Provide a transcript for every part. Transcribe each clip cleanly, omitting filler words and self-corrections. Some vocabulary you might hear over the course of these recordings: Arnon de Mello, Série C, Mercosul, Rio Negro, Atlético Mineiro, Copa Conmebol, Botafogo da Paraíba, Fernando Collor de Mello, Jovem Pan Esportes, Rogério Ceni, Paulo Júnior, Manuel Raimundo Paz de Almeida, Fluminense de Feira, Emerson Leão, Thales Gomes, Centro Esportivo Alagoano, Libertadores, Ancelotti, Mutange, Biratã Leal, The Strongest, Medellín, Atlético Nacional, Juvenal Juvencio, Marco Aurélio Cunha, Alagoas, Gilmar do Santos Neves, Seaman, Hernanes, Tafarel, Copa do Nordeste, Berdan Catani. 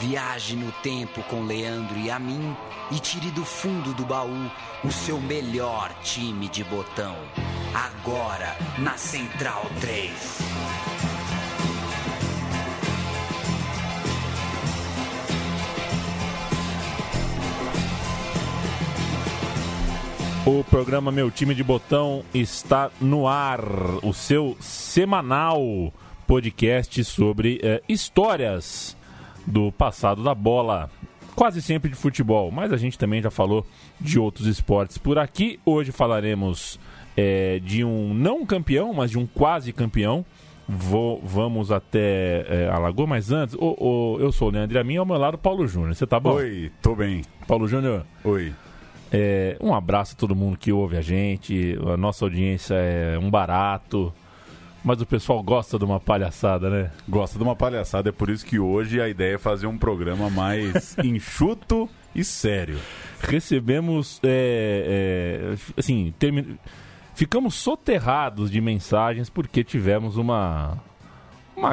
Viaje no tempo com Leandro Iamin e tire do fundo do baú o seu melhor time de botão. Agora, na Central 3. O programa Meu Time de Botão está no ar, o seu semanal podcast sobre histórias do passado da bola, quase sempre de futebol, mas a gente também já falou de outros esportes por aqui. Hoje falaremos de um não campeão, mas de um quase campeão. Vamos até Alagoas, mas antes, eu sou o Leandro Iamin, ao meu lado Paulo Júnior. Você tá bom? Oi, tô bem. Paulo Júnior. Oi. Um abraço a todo mundo que ouve a gente, a nossa audiência é um barato. Mas o pessoal gosta de uma palhaçada, né? Gosta de uma palhaçada, é por isso que hoje a ideia é fazer um programa mais enxuto e sério. Recebemos, ficamos soterrados de mensagens porque tivemos uma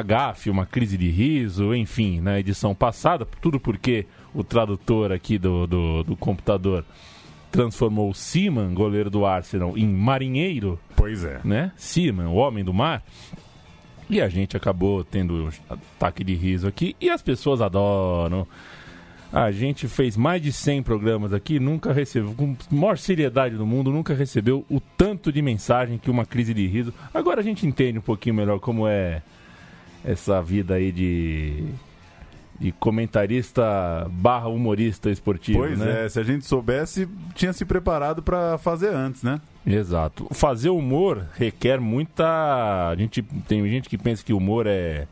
gafe, uma crise de riso, enfim, na edição passada, tudo porque o tradutor aqui do computador transformou o Seaman, goleiro do Arsenal, em marinheiro. Pois é. Né? Seaman, o homem do mar. E a gente acabou tendo um ataque de riso aqui. E as pessoas adoram. A gente fez mais de 100 programas aqui, nunca recebeu, com a maior seriedade do mundo, nunca recebeu o tanto de mensagem que uma crise de riso. Agora a gente entende um pouquinho melhor como é essa vida aí de comentarista / humorista esportivo, pois né? Pois é, se a gente soubesse, tinha se preparado para fazer antes, né? Exato. Fazer humor requer muita... Tem gente que pensa que humor é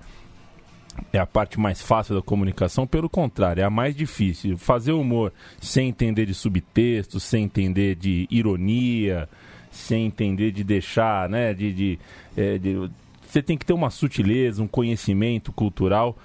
a parte mais fácil da comunicação, pelo contrário, é a mais difícil. Fazer humor sem entender de subtexto, sem entender de ironia, sem entender de deixar, né? Você tem que ter uma sutileza, um conhecimento cultural...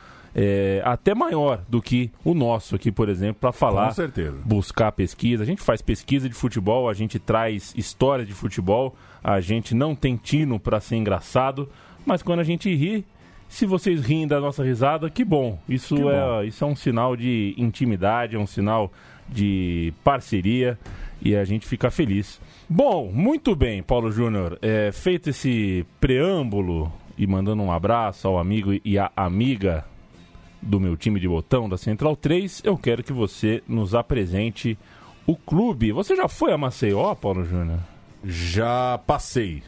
até maior do que o nosso aqui, por exemplo, para falar, com certeza. Buscar pesquisa. A gente faz pesquisa de futebol, a gente traz história de futebol, a gente não tem tino para ser engraçado, mas quando a gente ri, se vocês riem da nossa risada, que bom. Isso é um sinal de intimidade, é um sinal de parceria e a gente fica feliz. Bom, muito bem, Paulo Júnior, feito esse preâmbulo e mandando um abraço ao amigo e à amiga do Meu Time de Botão, da Central 3, eu quero que você nos apresente o clube. Você já foi a Maceió, Paulo Júnior? Já passei.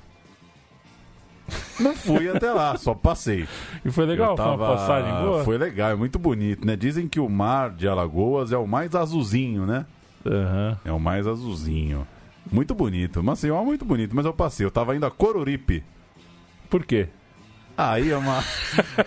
Não fui até lá, só passei. E foi legal? Foi uma passagem boa? Foi legal, é muito bonito, né? Dizem que o mar de Alagoas é o mais azulzinho, né? Uhum. É o mais azulzinho. Muito bonito. Maceió é muito bonito, mas eu passei. Eu tava indo a Coruripe. Por quê? Aí é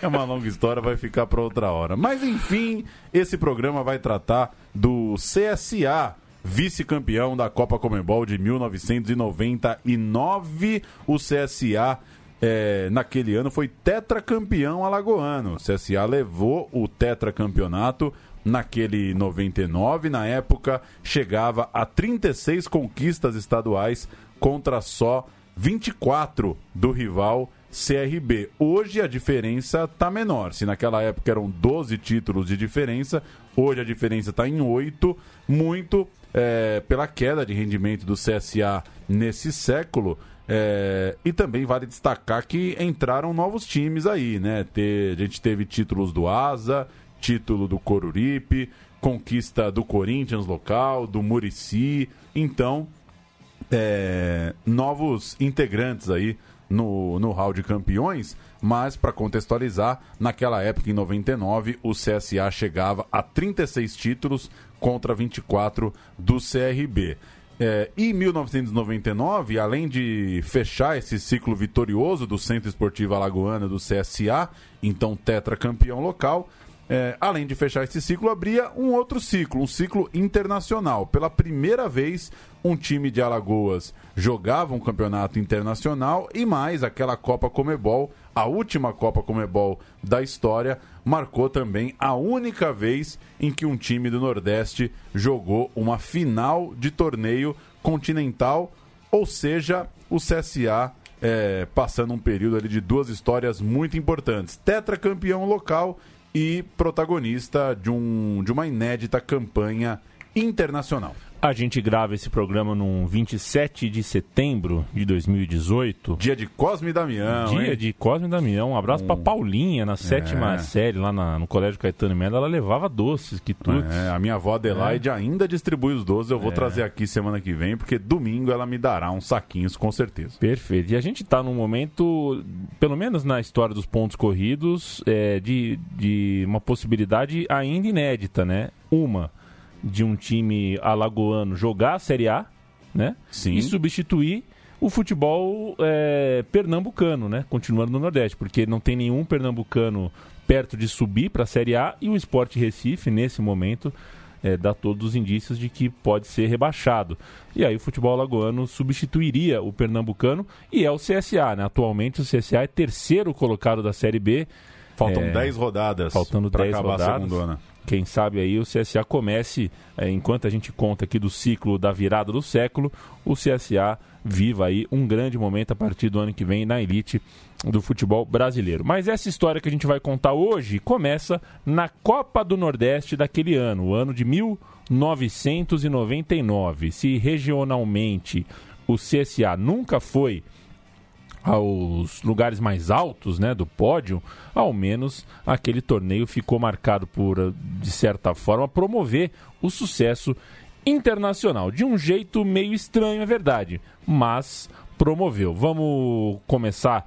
uma longa história, vai ficar para outra hora. Mas enfim, esse programa vai tratar do CSA, vice-campeão da Copa Conmebol de 1999. O CSA, naquele ano, foi tetracampeão alagoano. O CSA levou o tetracampeonato naquele 99. Na época, chegava a 36 conquistas estaduais contra só 24 do rival CRB. Hoje a diferença está menor. Se naquela época eram 12 títulos de diferença, hoje a diferença está em 8, muito pela queda de rendimento do CSA nesse século. E também vale destacar que entraram novos times aí, né? A gente teve títulos do Asa, título do Coruripe, conquista do Corinthians local, do Murici. Então, novos integrantes aí no hall de campeões, mas para contextualizar, naquela época, em 99, o CSA chegava a 36 títulos contra 24 do CRB. Em 1999, além de fechar esse ciclo vitorioso do Centro Esportivo Alagoano do CSA, então tetracampeão local, além de fechar esse ciclo, abria um outro ciclo, um ciclo internacional. Pela primeira vez, um time de Alagoas jogava um campeonato internacional e mais aquela Copa Conmebol, a última Copa Conmebol da história, marcou também a única vez em que um time do Nordeste jogou uma final de torneio continental, ou seja, o CSA passando um período ali de duas histórias muito importantes. Tetracampeão local e protagonista de uma inédita campanha internacional. A gente grava esse programa no 27 de setembro de 2018. Dia de Cosme e Damião. De Cosme e Damião. Um abraço pra Paulinha, na sétima série, lá no Colégio Caetano Melo. Ela levava doces, quitutes. A minha avó Adelaide ainda distribui os doces. Eu vou trazer aqui semana que vem, porque domingo ela me dará uns saquinhos, com certeza. Perfeito. E a gente tá num momento, pelo menos na história dos pontos corridos, de uma possibilidade ainda inédita, né? De um time alagoano jogar a Série A, né? Sim. E substituir o futebol pernambucano, né? Continuando no Nordeste, porque não tem nenhum pernambucano perto de subir para a Série A e o Sport Recife, nesse momento, dá todos os indícios de que pode ser rebaixado. E aí o futebol alagoano substituiria o pernambucano e é o CSA, né? Atualmente o CSA é terceiro colocado da Série B. Faltam 10 rodadas para acabar a segundona. Quem sabe aí o CSA comece, enquanto a gente conta aqui do ciclo da virada do século, o CSA viva aí um grande momento a partir do ano que vem na elite do futebol brasileiro. Mas essa história que a gente vai contar hoje começa na Copa do Nordeste daquele ano, o ano de 1999. Se regionalmente o CSA nunca foi aos lugares mais altos, né, do pódio, ao menos aquele torneio ficou marcado por, de certa forma, promover o sucesso internacional. De um jeito meio estranho, é verdade, mas promoveu. Vamos começar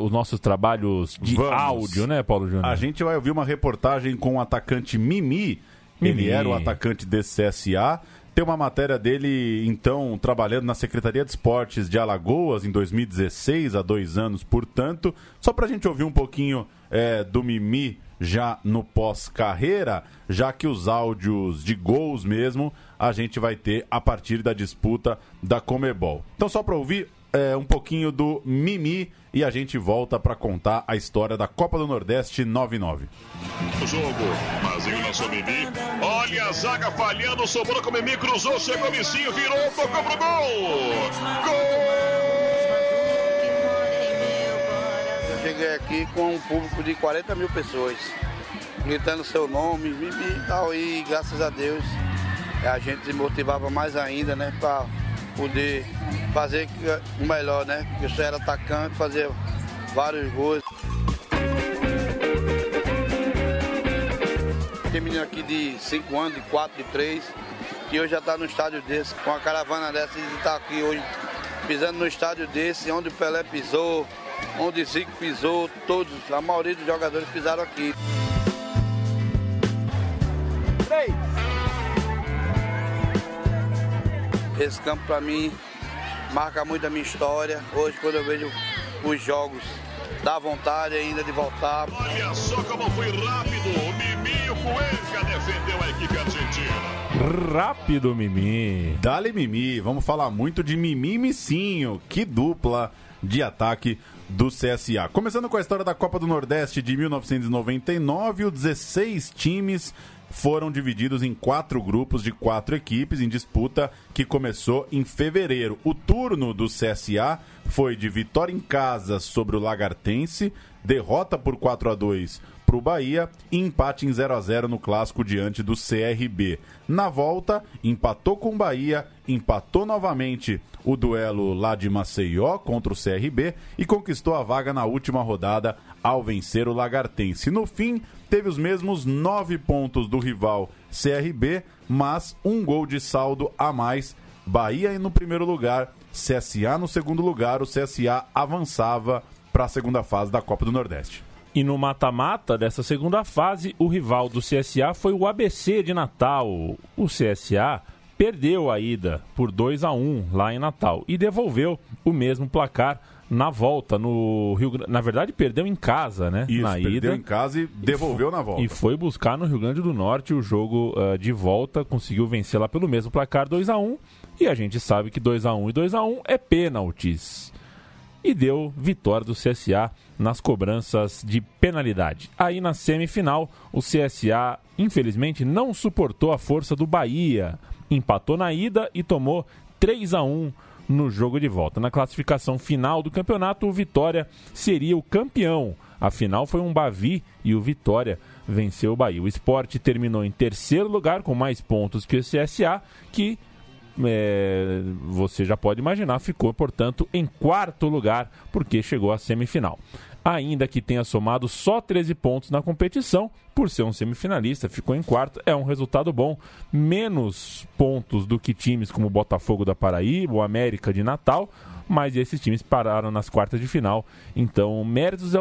os nossos trabalhos de áudio, né, Paulo Júnior? A gente vai ouvir uma reportagem com o atacante Mimi. Ele era o atacante desse CSA. Tem uma matéria dele, então, trabalhando na Secretaria de Esportes de Alagoas em 2016, há 2 anos, portanto. Só para a gente ouvir um pouquinho do Mimi já no pós-carreira, já que os áudios de gols mesmo a gente vai ter a partir da disputa da Conmebol. Então, só para ouvir um pouquinho do Mimi e a gente volta para contar a história da Copa do Nordeste 99. O jogo, Mazinho lançou Mimi, olha a zaga falhando, sobrou com o Mimi, cruzou, chegou Vicinho, virou, tocou pro gol! Gol! Eu cheguei aqui com um público de 40 mil pessoas, gritando seu nome, Mimi e tal, e graças a Deus a gente se motivava mais ainda, né, para poder fazer o melhor, né? Porque eu só era atacante, fazia vários gols. Tem menino aqui de 5 anos, de 4, de 3, que hoje já está no estádio desse, com a caravana dessa, e está aqui hoje pisando no estádio desse, onde o Pelé pisou, onde o Zico pisou, todos, a maioria dos jogadores pisaram aqui. 3! Esse campo, para mim, marca muito a minha história. Hoje, quando eu vejo os jogos, dá vontade ainda de voltar. Olha só como foi rápido. O Mimi, o Cuenca, defendeu a equipe argentina. Rápido, Mimi. Dale, Mimi. Vamos falar muito de Mimi e Micinho. Que dupla de ataque do CSA. Começando com a história da Copa do Nordeste de 1999, os 16 times foram divididos em 4 grupos de 4 equipes em disputa que começou em fevereiro. O turno do CSA foi de vitória em casa sobre o Lagartense, derrota por 4-2 para o Bahia e empate em 0-0 no clássico diante do CRB. Na volta, empatou com o Bahia, empatou novamente o duelo lá de Maceió contra o CRB e conquistou a vaga na última rodada ao vencer o Lagartense. No fim, teve os mesmos 9 pontos do rival CRB, mas um gol de saldo a mais. Bahia no primeiro lugar, CSA no segundo lugar. O CSA avançava para a segunda fase da Copa do Nordeste. E no mata-mata dessa segunda fase, o rival do CSA foi o ABC de Natal. O CSA perdeu a ida por 2-1 lá em Natal e devolveu o mesmo placar na volta no Rio Grande. Na verdade, perdeu em casa, né? Isso, na ida. Perdeu em casa e devolveu na volta. E foi buscar no Rio Grande do Norte o jogo de volta, conseguiu vencer lá pelo mesmo placar, 2-1. E a gente sabe que 2-1 e 2-1 é pênaltis. E deu vitória do CSA nas cobranças de penalidade. Aí na semifinal, o CSA, infelizmente, não suportou a força do Bahia. Empatou na ida e tomou 3-1 no jogo de volta. Na classificação final do campeonato, o Vitória seria o campeão. A final foi um Bavi e o Vitória venceu o Bahia. O Sport terminou em terceiro lugar, com mais pontos que o CSA, que você já pode imaginar, ficou, portanto, em quarto lugar, porque chegou à semifinal. Ainda que tenha somado só 13 pontos na competição, por ser um semifinalista, ficou em quarto, é um resultado bom. Menos pontos do que times como o Botafogo da Paraíba, o América de Natal, mas esses times pararam nas quartas de final. Então, méritos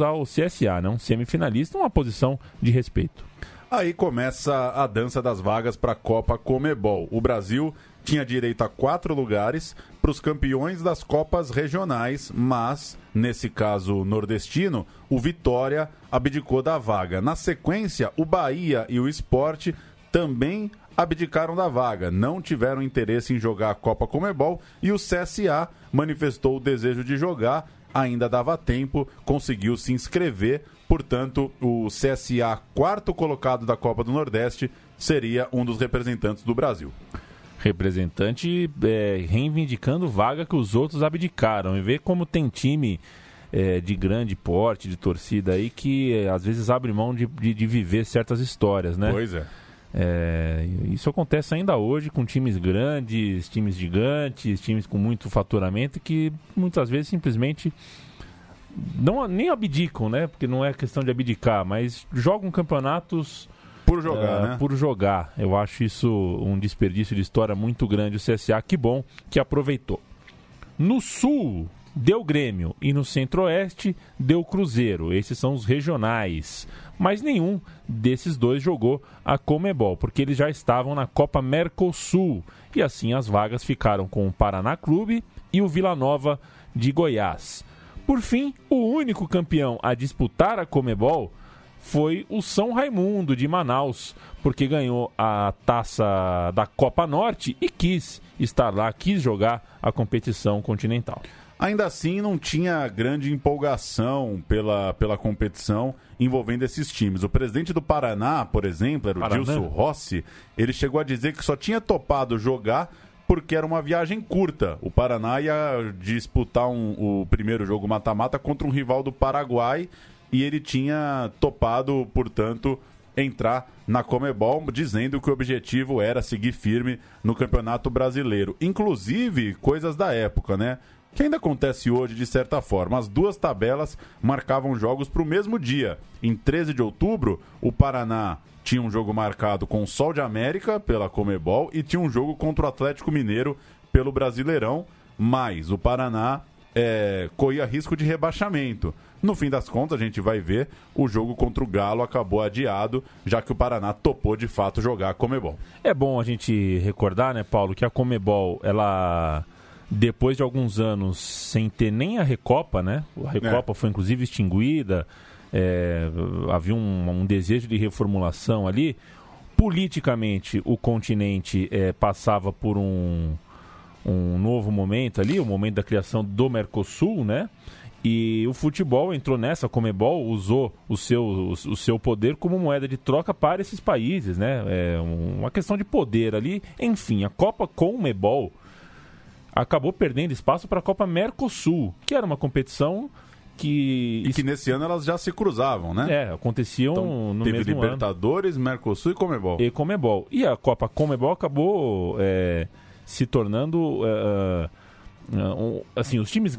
ao CSA, né? Um semifinalista, uma posição de respeito. Aí começa a dança das vagas para a Copa Conmebol. O Brasil tinha direito a 4 lugares para os campeões das Copas regionais, mas, nesse caso nordestino, o Vitória abdicou da vaga. Na sequência, o Bahia e o Sport também abdicaram da vaga, não tiveram interesse em jogar a Copa Conmebol, e o CSA manifestou o desejo de jogar, ainda dava tempo, conseguiu se inscrever. Portanto, o CSA, quarto colocado da Copa do Nordeste, seria um dos representantes do Brasil. Representante reivindicando vaga que os outros abdicaram. E vê como tem time de grande porte, de torcida aí, que às vezes abre mão de viver certas histórias, né? Pois é. Isso acontece ainda hoje com times grandes, times gigantes, times com muito faturamento, que muitas vezes simplesmente... Não, nem abdicam, né? Porque não é questão de abdicar, mas jogam campeonatos por jogar, né? Por jogar. Eu acho isso um desperdício de história muito grande. O CSA, que bom que aproveitou. No Sul, deu Grêmio. E no Centro-Oeste, deu Cruzeiro. Esses são os regionais. Mas nenhum desses dois jogou a Conmebol, porque eles já estavam na Copa Mercosul. E assim as vagas ficaram com o Paraná Clube e o Vila Nova de Goiás. Por fim, o único campeão a disputar a Conmebol foi o São Raimundo de Manaus, porque ganhou a taça da Copa Norte e quis estar lá, quis jogar a competição continental. Ainda assim, não tinha grande empolgação pela competição envolvendo esses times. O presidente do Paraná, por exemplo, era o Dilson Rossi, ele chegou a dizer que só tinha topado jogar porque era uma viagem curta. O Paraná ia disputar o primeiro jogo mata-mata contra um rival do Paraguai e ele tinha topado, portanto, entrar na Conmebol, dizendo que o objetivo era seguir firme no Campeonato Brasileiro. Inclusive, coisas da época, né? Que ainda acontece hoje, de certa forma. As duas tabelas marcavam jogos para o mesmo dia. Em 13 de outubro, o Paraná tinha um jogo marcado com o Sol de América pela Conmebol e tinha um jogo contra o Atlético Mineiro pelo Brasileirão, mas o Paraná corria risco de rebaixamento. No fim das contas, a gente vai ver, o jogo contra o Galo acabou adiado, já que o Paraná topou de fato jogar a Conmebol. É bom a gente recordar, né, Paulo, que a Conmebol, ela... depois de alguns anos sem ter nem a Recopa, né? A Recopa foi inclusive extinguida, havia um desejo de reformulação ali. Politicamente, o continente passava por um novo momento ali, o momento da criação do Mercosul, né? E o futebol entrou nessa, a Conmebol usou o seu poder como moeda de troca para esses países, né? Uma questão de poder ali. Enfim, a Copa Conmebol acabou perdendo espaço para a Copa Mercosul, que era uma competição que... E que nesse ano elas já se cruzavam, né? Aconteciam então, no mesmo ano. Teve Libertadores, Mercosul e Conmebol. E a Copa Conmebol acabou se tornando... os times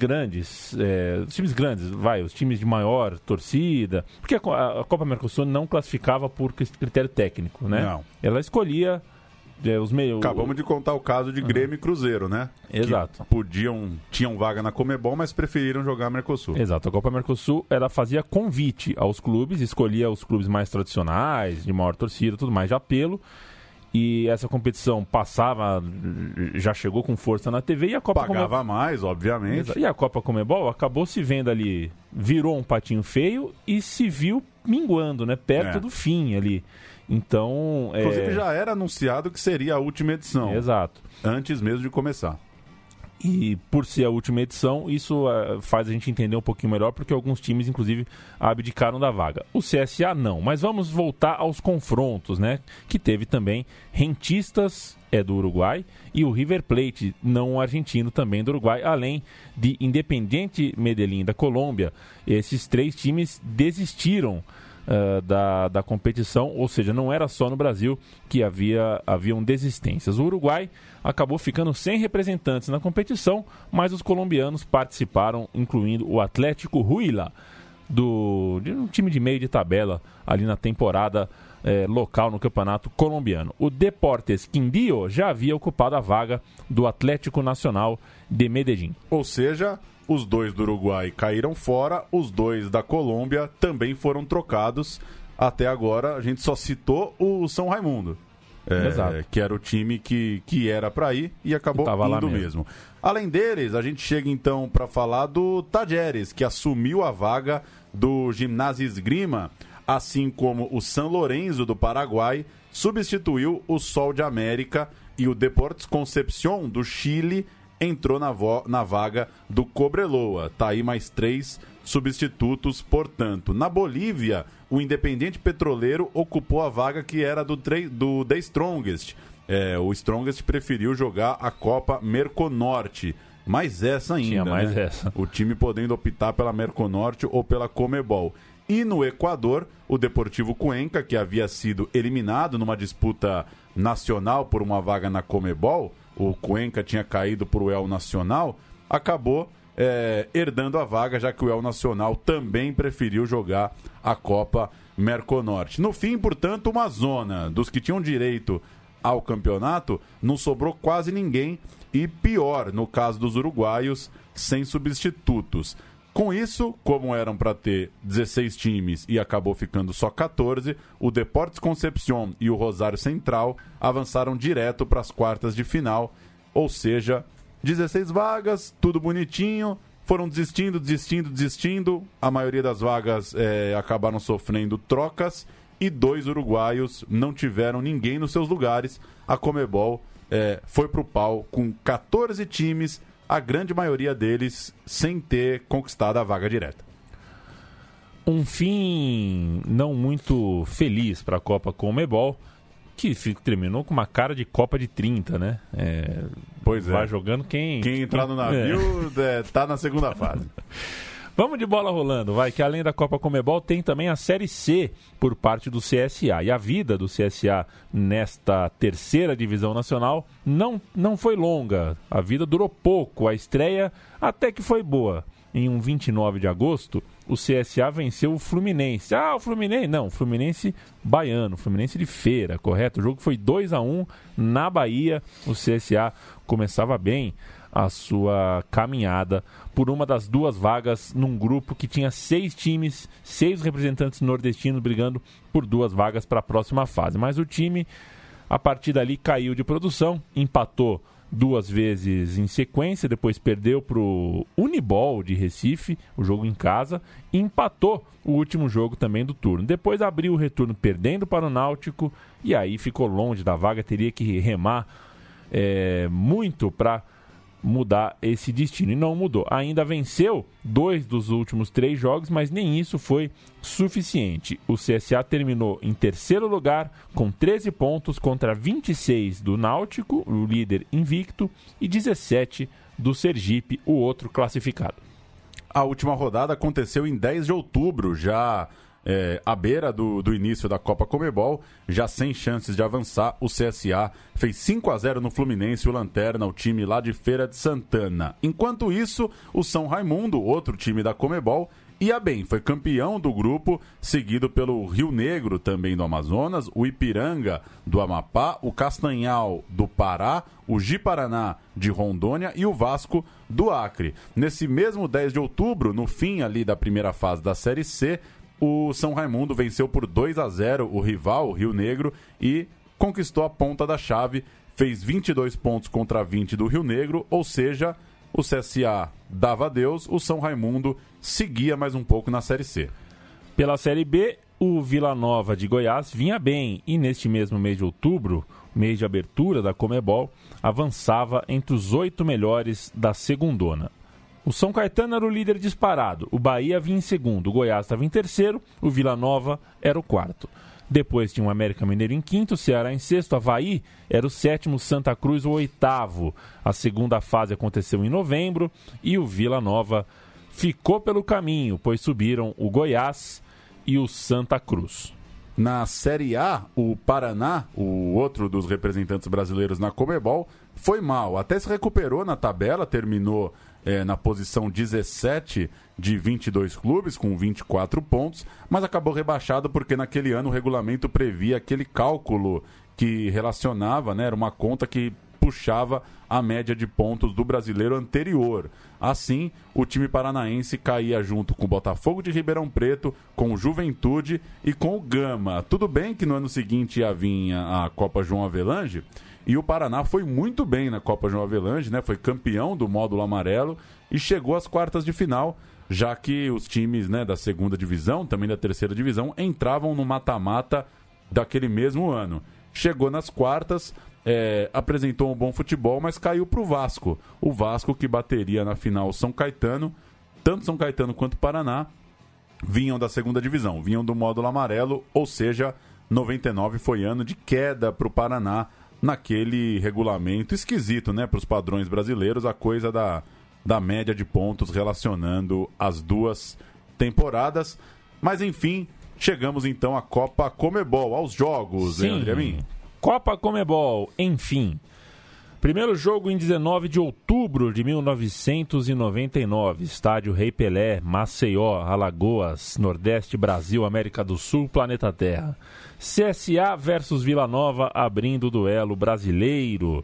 de maior torcida, porque a Copa Mercosul não classificava por critério técnico, né? Não. Ela escolhia... Acabamos de contar o caso de Grêmio e Cruzeiro, né? Exato. Que tinham vaga na Conmebol, mas preferiram jogar a Mercosul. Exato. A Copa Mercosul, ela fazia convite aos clubes, escolhia os clubes mais tradicionais, de maior torcida, tudo mais de apelo. E essa competição passava, já chegou com força na TV, e a Copa Conmebol... Pagava mais, obviamente. Exato. E a Copa Conmebol acabou se vendo ali, virou um patinho feio e se viu minguando, né? Perto do fim ali. Então, inclusive já era anunciado que seria a última edição. Exato. Antes mesmo de começar. E por ser a última edição, isso faz a gente entender um pouquinho melhor, porque alguns times, inclusive, abdicaram da vaga. O CSA não, mas vamos voltar aos confrontos, né? Que teve também Rentistas, do Uruguai, e o River Plate, não argentino, também do Uruguai, além de Independiente Medellín, da Colômbia. Esses três times desistiram da competição, ou seja, não era só no Brasil que haviam desistências. O Uruguai acabou ficando sem representantes na competição, mas os colombianos participaram, incluindo o Atlético Huila, um time de meio de tabela ali na temporada local no campeonato colombiano. O Deportes Quindío já havia ocupado a vaga do Atlético Nacional de Medellín. Ou seja, os dois do Uruguai caíram fora, os dois da Colômbia também foram trocados. Até agora a gente só citou o São Raimundo, que era o time que era para ir e acabou indo mesmo. Além deles, a gente chega então para falar do Talleres, que assumiu a vaga do Gimnasia Esgrima, assim como o San Lorenzo do Paraguai substituiu o Sol de América, e o Deportes Concepción do Chile entrou na vaga do Cobreloa. Tá aí mais 3 substitutos, portanto. Na Bolívia, o Independiente Petroleiro ocupou a vaga que era do The Strongest. O Strongest preferiu jogar a Copa Merconorte. Mais essa ainda, tinha mais, né? O time podendo optar pela Merconorte ou pela Conmebol. E no Equador, o Deportivo Cuenca, que havia sido eliminado numa disputa nacional por uma vaga na Conmebol, o Cuenca tinha caído para o El Nacional, acabou herdando a vaga, já que o El Nacional também preferiu jogar a Copa Merconorte. No fim, portanto, uma zona dos que tinham direito ao campeonato, não sobrou quase ninguém, e pior, no caso dos uruguaios, sem substitutos. Com isso, como eram para ter 16 times e acabou ficando só 14, o Deportes Concepción e o Rosário Central avançaram direto para as quartas de final, ou seja, 16 vagas, tudo bonitinho, foram desistindo, a maioria das vagas acabaram sofrendo trocas, e 2 uruguaios não tiveram ninguém nos seus lugares. A Conmebol foi para o pau com 14 times, a grande maioria deles sem ter conquistado a vaga direta. Um fim não muito feliz para a Copa Conmebol, que terminou com uma cara de Copa de 30, né? Vai jogando quem entrar no navio tá na segunda fase. Vamos de bola rolando, que além da Copa Conmebol tem também a Série C por parte do CSA. E a vida do CSA nesta terceira divisão nacional não foi longa. A vida durou pouco. A estreia até que foi boa. Em 29 de agosto, o CSA venceu o Fluminense. Fluminense baiano, Fluminense de Feira, correto? O jogo foi 2-1 na Bahia. O CSA começava bem a sua caminhada por uma das 2 vagas num grupo que tinha 6 times, 6 representantes nordestinos brigando por 2 vagas para a próxima fase. Mas o time, a partir dali, caiu de produção, empatou 2 vezes em sequência, depois perdeu para o Unibol de Recife, o jogo em casa, e empatou o último jogo também do turno. Depois abriu o retorno perdendo para o Náutico, e aí ficou longe da vaga, teria que remar muito para mudar esse destino, e não mudou. Ainda venceu 2 dos últimos 3 jogos, mas nem isso foi suficiente. O CSA terminou em terceiro lugar com 13 pontos contra 26 do Náutico, o líder invicto, e 17 do Sergipe, o outro classificado. A última rodada aconteceu em 10 de outubro, já à beira do início da Copa Conmebol, já sem chances de avançar, o CSA fez 5-0 no Fluminense, o Lanterna, o time lá de Feira de Santana. Enquanto isso, o São Raimundo, outro time da Conmebol, ia bem, foi campeão do grupo, seguido pelo Rio Negro, também do Amazonas, o Ipiranga, do Amapá, o Castanhal, do Pará, o Ji-Paraná, de Rondônia, e o Vasco, do Acre. Nesse mesmo 10 de outubro, no fim ali da primeira fase da Série C, o São Raimundo venceu por 2-0 o rival, o Rio Negro, e conquistou a ponta da chave, fez 22 pontos contra 20 do Rio Negro, ou seja, o CSA dava adeus, o São Raimundo seguia mais um pouco na Série C. Pela Série B, o Vila Nova de Goiás vinha bem, e neste mesmo mês de outubro, mês de abertura da Conmebol, avançava entre os 8 melhores da segundona. O São Caetano era o líder disparado, o Bahia vinha em segundo, o Goiás estava em terceiro, o Vila Nova era o quarto. Depois tinha o América Mineiro em quinto, o Ceará em sexto, Avaí era o sétimo, Santa Cruz o oitavo. A segunda fase aconteceu em novembro e o Vila Nova ficou pelo caminho, pois subiram o Goiás e o Santa Cruz. Na Série A, o Paraná, o outro dos representantes brasileiros na Conmebol, foi mal. Até se recuperou na tabela, terminou na posição 17 de 22 clubes, com 24 pontos, mas acabou rebaixado porque naquele ano o regulamento previa aquele cálculo que relacionava, né, era uma conta que puxava a média de pontos do brasileiro anterior. Assim, o time paranaense caía junto com o Botafogo de Ribeirão Preto, com o Juventude e com o Gama. Tudo bem que no ano seguinte ia vir a Copa João Avelange, e o Paraná foi muito bem na Copa João Avelange, né? Foi campeão do módulo amarelo e chegou às quartas de final, já que os times, né, da segunda divisão, também da terceira divisão, entravam no mata-mata daquele mesmo ano. Chegou nas quartas, apresentou um bom futebol, mas caiu para o Vasco. O Vasco que bateria na final São Caetano, tanto São Caetano quanto Paraná, vinham da segunda divisão, vinham do módulo amarelo, ou seja, 99 foi ano de queda para o Paraná naquele regulamento esquisito, né, para os padrões brasileiros, a coisa da média de pontos relacionando as duas temporadas. Mas enfim, chegamos então à Copa Conmebol, aos jogos, Leandro Iamin. Copa Conmebol, enfim. Primeiro jogo em 19 de outubro de 1999. Estádio Rei Pelé, Maceió, Alagoas, Nordeste, Brasil, América do Sul, Planeta Terra. CSA versus Vila Nova, abrindo o duelo brasileiro.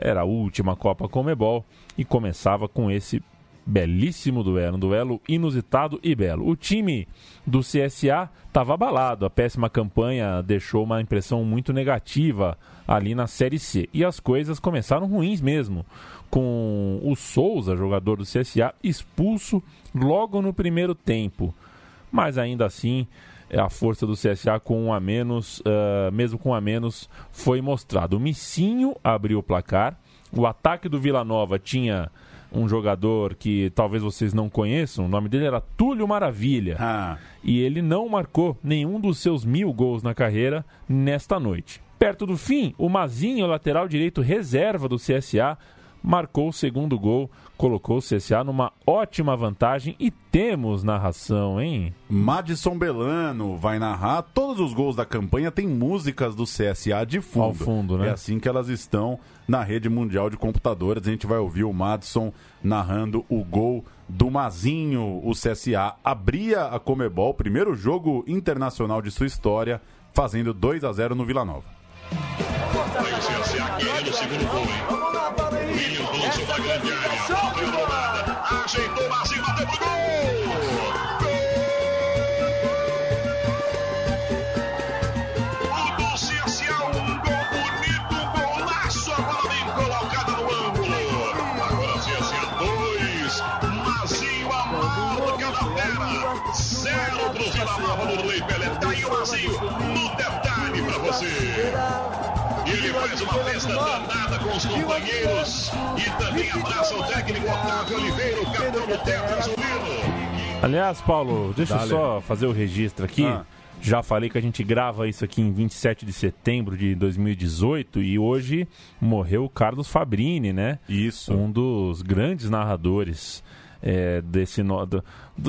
Era a última Copa Conmebol e começava com esse belíssimo duelo, um duelo inusitado e belo. O time do CSA estava abalado, a péssima campanha deixou uma impressão muito negativa ali na Série C. E as coisas começaram ruins mesmo, com o Souza, jogador do CSA, expulso logo no primeiro tempo. Mas ainda assim, a força do CSA com um a menos, mesmo com um a menos, foi mostrado. O Missinho abriu o placar, o ataque do Vila Nova tinha um jogador que talvez vocês não conheçam, o nome dele era Túlio Maravilha, e ele não marcou nenhum dos seus 1000 gols na carreira nesta noite. Perto do fim, o Mazinho, lateral direito reserva do CSA, marcou o segundo gol, colocou o CSA numa ótima vantagem e temos narração, hein? Madison Belano vai narrar. Todos os gols da campanha têm músicas do CSA de fundo. Ao fundo, né? É assim que elas estão na rede mundial de computadores. A gente vai ouvir o Madison narrando o gol do Mazinho. O CSA abria a Conmebol, primeiro jogo internacional de sua história, fazendo 2-0 no Vila Nova. Aí o CSA querendo o segundo gol, hein? William lançou pra grande área, bateu no nada, ajeitou o Mazinho, bateu pro gol! Gol! O do CSA, um gol bonito, um golaço, a bola bem colocada no ângulo. Agora o CSA 2, Mazinho a marca da terra, 0 pro Vila Nova do Rei Pelé, tá aí o Mazinho, no detalhe pra você. E ele faz uma festa danada com os companheiros e também abraça o técnico Otávio Oliveira, o capitão do Tetra Azulino. Aliás, Paulo, deixa eu só fazer o registro aqui. Já falei que a gente grava isso aqui em 27 de setembro de 2018 e hoje morreu o Carlos Fabrini, né? Isso. Um dos grandes narradores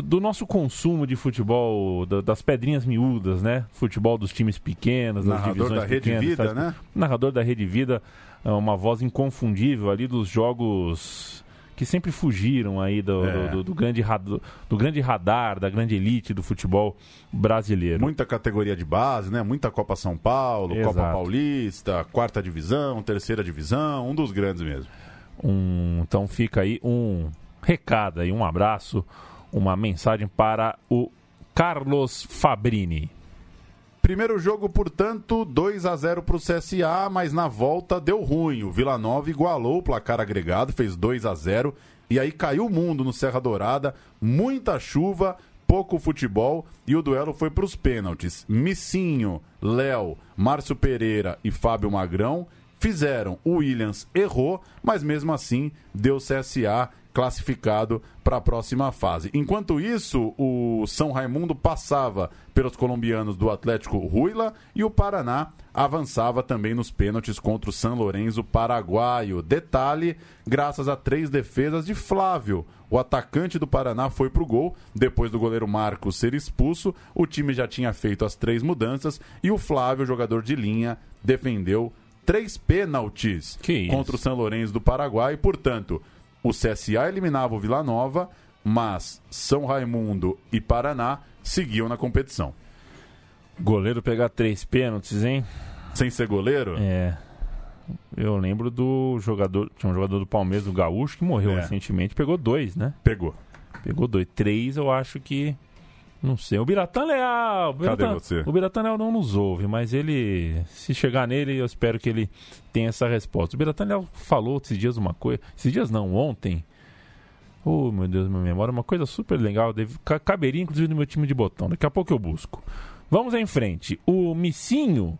do nosso consumo de futebol, das pedrinhas miúdas, né? Futebol dos times pequenos, das divisões pequenas. Narrador da Rede Vida, né? Narrador da Rede Vida, uma voz inconfundível ali dos jogos que sempre fugiram aí do grande radar, da grande elite do futebol brasileiro. Muita categoria de base, né? Muita Copa São Paulo, exato. Copa Paulista, quarta divisão, terceira divisão, um dos grandes mesmo. Então fica aí um recado e um abraço, uma mensagem para o Carlos Fabrini. Primeiro jogo, portanto, 2-0 para o CSA, mas na volta deu ruim. O Vila Nova igualou o placar agregado, fez 2-0 e aí caiu o mundo no Serra Dourada, muita chuva, pouco futebol e o duelo foi para os pênaltis. Missinho, Léo, Márcio Pereira e Fábio Magrão fizeram. O Williams errou, mas mesmo assim deu CSA classificado para a próxima fase. Enquanto isso, o São Raimundo passava pelos colombianos do Atlético Huila e o Paraná avançava também nos pênaltis contra o San Lorenzo paraguaio. Detalhe, graças a 3 defesas de Flávio, o atacante do Paraná foi para o gol. Depois do goleiro Marcos ser expulso, o time já tinha feito as 3 mudanças e o Flávio, jogador de linha, defendeu 3 pênaltis contra o San Lorenzo do Paraguai. Portanto, o CSA eliminava o Vila Nova, mas São Raimundo e Paraná seguiam na competição. Goleiro pegar 3 pênaltis, hein? Sem ser goleiro? É. Eu lembro do jogador, tinha um jogador do Palmeiras, do Gaúcho, que morreu recentemente, pegou 2, né? Pegou 2. 3 eu acho que... Não sei, o Biratã Leal... O Biratã Leal não nos ouve, mas ele... Se chegar nele, eu espero que ele tenha essa resposta. O Biratã Leal falou esses dias uma coisa... Esses dias não, ontem... Oh, meu Deus, minha memória, uma coisa super legal. Caberia, inclusive, no meu time de botão. Daqui a pouco eu busco. Vamos em frente. O Missinho...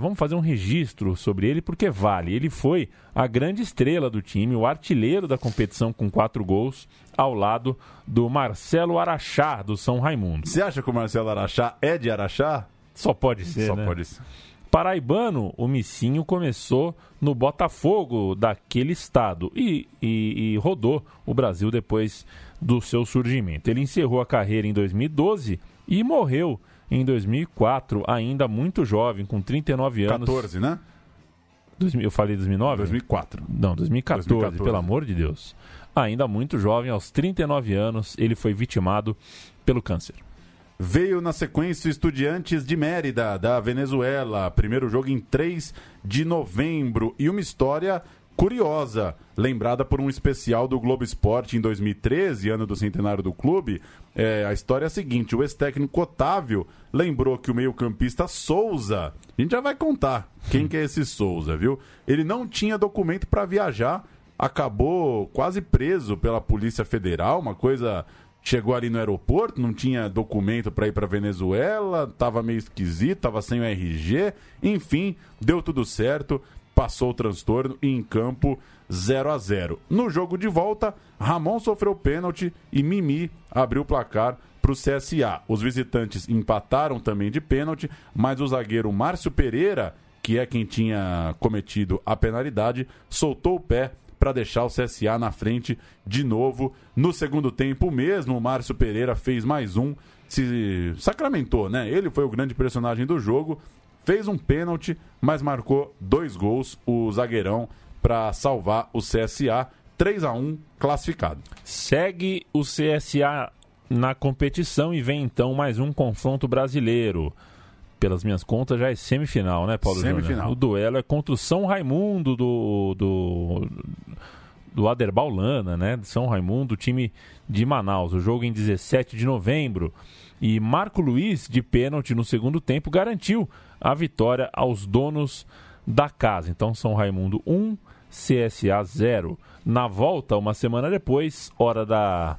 vamos fazer um registro sobre ele, porque vale. Ele foi a grande estrela do time, o artilheiro da competição com 4 gols, ao lado do Marcelo Araxá, do São Raimundo. Você acha que o Marcelo Araxá é de Araxá? Só pode ser, só, né? Pode ser. Paraibano, o Missinho começou no Botafogo daquele estado e rodou o Brasil depois do seu surgimento. Ele encerrou a carreira em 2012 e morreu em 2004, ainda muito jovem, com 39 anos. 14, né? Eu falei 2009? 2004. Não, 2014, pelo amor de Deus. Ainda muito jovem, aos 39 anos, ele foi vitimado pelo câncer. Veio na sequência o Estudiantes de Mérida, da Venezuela. Primeiro jogo em 3 de novembro. E uma história curiosa, lembrada por um especial do Globo Esporte em 2013, ano do centenário do clube. A história é a seguinte: o ex-técnico Otávio lembrou que o meio-campista Souza, a gente já vai contar quem que é esse Souza, viu? Ele não tinha documento para viajar, acabou quase preso pela Polícia Federal, uma coisa... Chegou ali no aeroporto, não tinha documento para ir para Venezuela, tava meio esquisito, tava sem o RG, enfim, deu tudo certo. Passou o transtorno e em campo 0-0. No jogo de volta, Ramon sofreu pênalti e Mimi abriu o placar para o CSA. Os visitantes empataram também de pênalti, mas o zagueiro Márcio Pereira, que é quem tinha cometido a penalidade, soltou o pé para deixar o CSA na frente de novo. No segundo tempo mesmo, o Márcio Pereira fez mais um, se sacramentou, né? Ele foi o grande personagem do jogo. Fez um pênalti, mas marcou 2 gols, o zagueirão, para salvar o CSA. 3-1, classificado. Segue o CSA na competição e vem então mais um confronto brasileiro. Pelas minhas contas, já é semifinal, né, Paulo Júnior? Semifinal. O duelo é contra o São Raimundo do Aderbal Lana, né? São Raimundo, time de Manaus. O jogo em 17 de novembro. E Marco Luiz, de pênalti no segundo tempo, garantiu a vitória aos donos da casa. Então, São Raimundo 1, CSA 0. Na volta, uma semana depois, hora da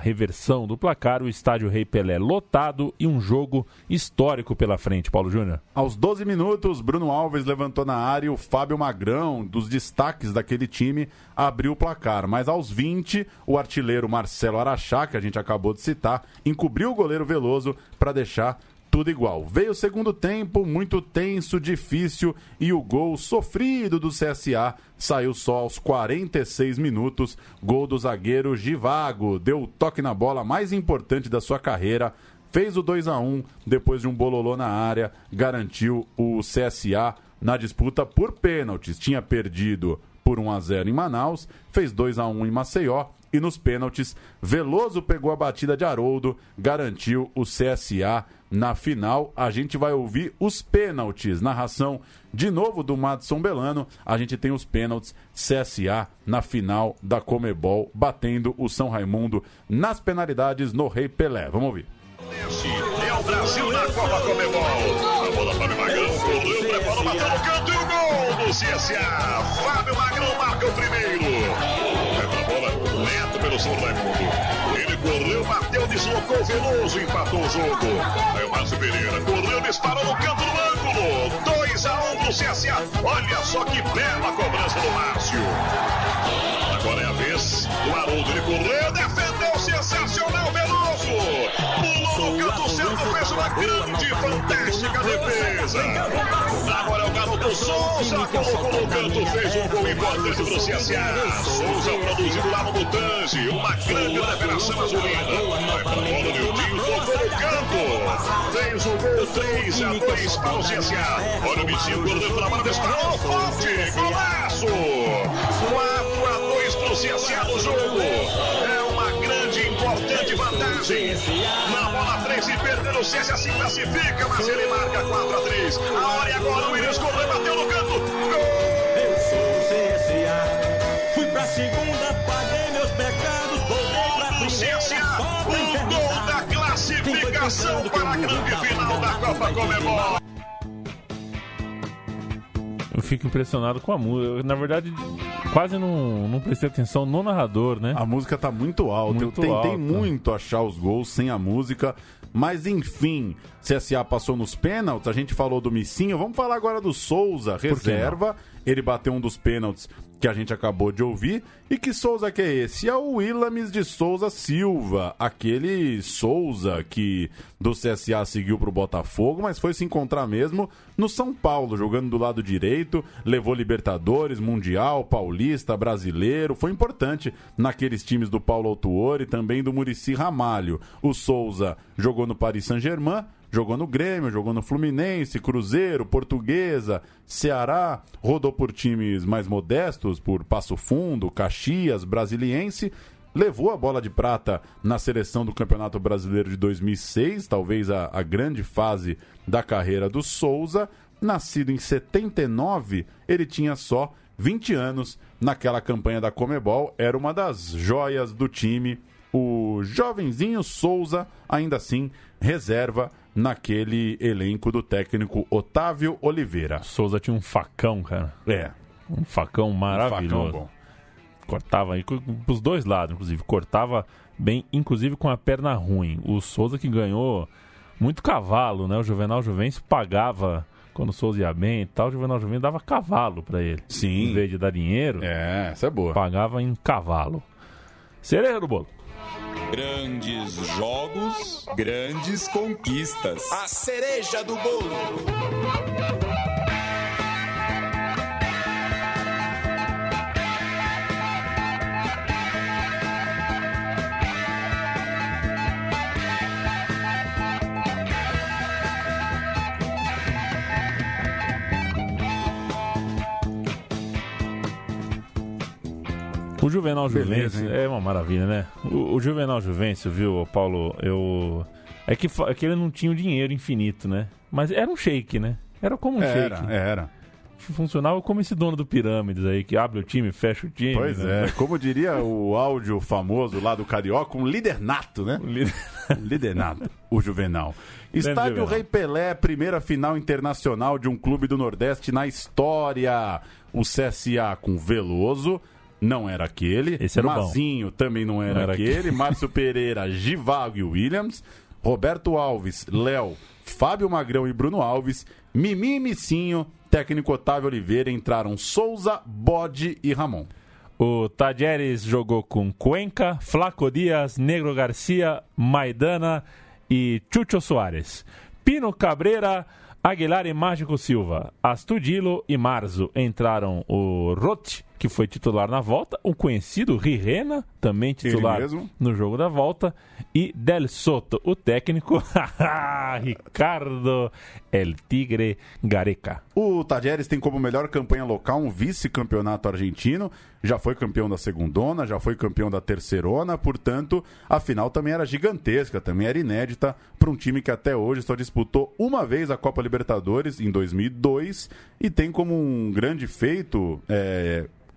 reversão do placar, o estádio Rei Pelé lotado e um jogo histórico pela frente, Paulo Júnior. Aos 12 minutos, Bruno Alves levantou na área e o Fábio Magrão, dos destaques daquele time, abriu o placar, mas aos 20, o artilheiro Marcelo Araxá, que a gente acabou de citar, encobriu o goleiro Veloso para deixar tudo igual. Veio o segundo tempo, muito tenso, difícil, e o gol sofrido do CSA saiu só aos 46 minutos. Gol do zagueiro Givago, deu o toque na bola mais importante da sua carreira, fez o 2-1, depois de um bololô na área, garantiu o CSA na disputa por pênaltis. Tinha perdido por 1-0 em Manaus, fez 2-1 em Maceió. E nos pênaltis, Veloso pegou a batida de Haroldo, garantiu o CSA na final. A gente vai ouvir os pênaltis. Narração de novo do Madison Belano. A gente tem os pênaltis CSA na final da Conmebol, batendo o São Raimundo nas penalidades no Rei Pelé. Vamos ouvir. Esse é o Brasil na Copa Conmebol. A bola para o Magrão, correu, preparou, bateu no canto e o gol do CSA. Fábio Magrão marca o primeiro. Pelo São Raimundo, ele correu, bateu de deslocou o Veloso, empatou o jogo. Aí o Márcio Pereira correu, disparou no canto do ângulo. 2-1 pro CSA. Olha só que bela cobrança do Márcio. Agora é a vez do Haroldo, ele correu, defendeu, sensacional, Veloso. Pulou no canto centro, fez uma grande, fantástica defesa. Agora é o garoto Souza, colocou no canto, fez um gol importante pro CSA. Souza produziu lá no Mutange, uma grande revelação azulina. Vai pra bola, Nildinho, tocou no campo, fez o gol 3-2 para o CSA. Olha o Bichinho, correu pra bola, disparou, forte, golaço! 4-2 pro CSA no jogo. É uma grande, importante vantagem. Na bola 3 e perdendo, o CSA se classifica, mas ele marca 4-3. A hora é agora, o Williams correu, bateu no canto, gol! Segunda, paguei meus pecados, voltei pra primeira, só pra enfrentar. O gol da classificação para a grande final da Copa Conmebol. Eu fico impressionado com a música. Na verdade, quase não prestei atenção no narrador, né? A música tá muito alta. Eu tentei muito achar os gols sem a música. Mas enfim, CSA passou nos pênaltis, a gente falou do Missinho, vamos falar agora do Souza, reserva. Ele bateu um dos pênaltis que a gente acabou de ouvir. E que Souza que é esse? É o Willamis de Souza Silva, aquele Souza que do CSA seguiu pro Botafogo, mas foi se encontrar mesmo no São Paulo, jogando do lado direito, levou Libertadores, Mundial, Paulista, Brasileiro, foi importante naqueles times do Paulo Autuori e também do Muricy Ramalho. O Souza jogou no Paris Saint-Germain, jogou no Grêmio, jogou no Fluminense, Cruzeiro, Portuguesa, Ceará, rodou por times mais modestos, por Passo Fundo, Caxias, Brasiliense, levou a bola de prata na seleção do Campeonato Brasileiro de 2006, talvez a grande fase da carreira do Souza. Nascido em 79, ele tinha só 20 anos. Naquela campanha da Conmebol, era uma das joias do time. O jovenzinho Souza, ainda assim, reserva naquele elenco do técnico Otávio Oliveira. Souza tinha um facão, cara. É. Um facão maravilhoso. Um facão bom. Cortava aí pros dois lados, inclusive. Cortava bem, inclusive com a perna ruim. O Souza que ganhou muito cavalo, né? O Juvenal Juvencio pagava quando o Souza ia bem e tal. O Juvenal Juvencio dava cavalo pra ele. Sim. Em vez de dar dinheiro. É, essa é boa. Pagava em cavalo. Cereja do bolo. Grandes jogos, grandes conquistas. A cereja do bolo. O Juvenal Juvencio é uma maravilha, né? O Juvenal Juvencio, viu, Paulo? É que ele não tinha o dinheiro infinito, né? Mas era um shake, né? Era como um shake. Era. Funcionava como esse dono do Pirâmides aí, que abre o time, fecha o time. Pois né? É, como diria o áudio famoso lá do Carioca, um líder nato, né? Líder nato, o Juvenal. Estádio Rei Pelé, primeira final internacional de um clube do Nordeste na história. O CSA com Veloso. Não era aquele. Esse era o Mazinho, também não era aquele. Márcio Pereira, Givago e Williams. Roberto Alves, Léo, Fábio Magrão e Bruno Alves. Mimi e Missinho, técnico Otávio Oliveira. Entraram Souza, Bode e Ramon. O Talleres jogou com Cuenca, Flaco Dias, Negro Garcia, Maidana e Chucho Soares. Pino Cabreira, Aguilar e Mágico Silva, Astudillo e Marzo. Entraram o Rotti, que foi titular na volta, o conhecido Rirena, também titular no jogo da volta, e Del Soto, o técnico Ricardo El Tigre Gareca. O Talleres tem como melhor campanha local um vice-campeonato argentino, já foi campeão da segundona, já foi campeão da terceirona, portanto, a final também era gigantesca, também era inédita para um time que até hoje só disputou uma vez a Copa Libertadores, em 2002, e tem como um grande feito,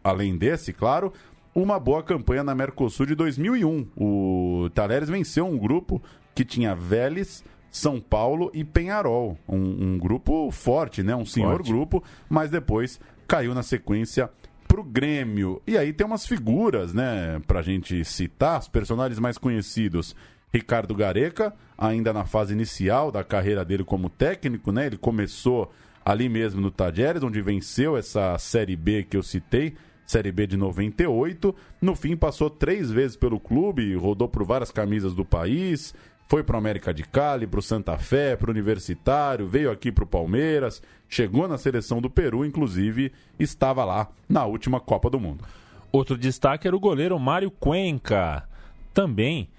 além desse, claro, uma boa campanha na Mercosul de 2001. O Talleres venceu um grupo que tinha Vélez, São Paulo e Penharol. Um grupo forte, né? Um senhor grupo, mas depois caiu na sequência pro Grêmio. E aí tem umas figuras, né, pra gente citar, os personagens mais conhecidos. Ricardo Gareca, ainda na fase inicial da carreira dele como técnico, né? Ele começou ali mesmo no Talleres, onde venceu essa Série B que eu citei, Série B de 98. No fim, passou 3 vezes pelo clube, rodou por várias camisas do país, foi para o América de Cali, para o Santa Fé, para o Universitário, veio aqui para o Palmeiras, chegou na seleção do Peru, inclusive estava lá na última Copa do Mundo. Outro destaque era o goleiro Mário Cuenca, também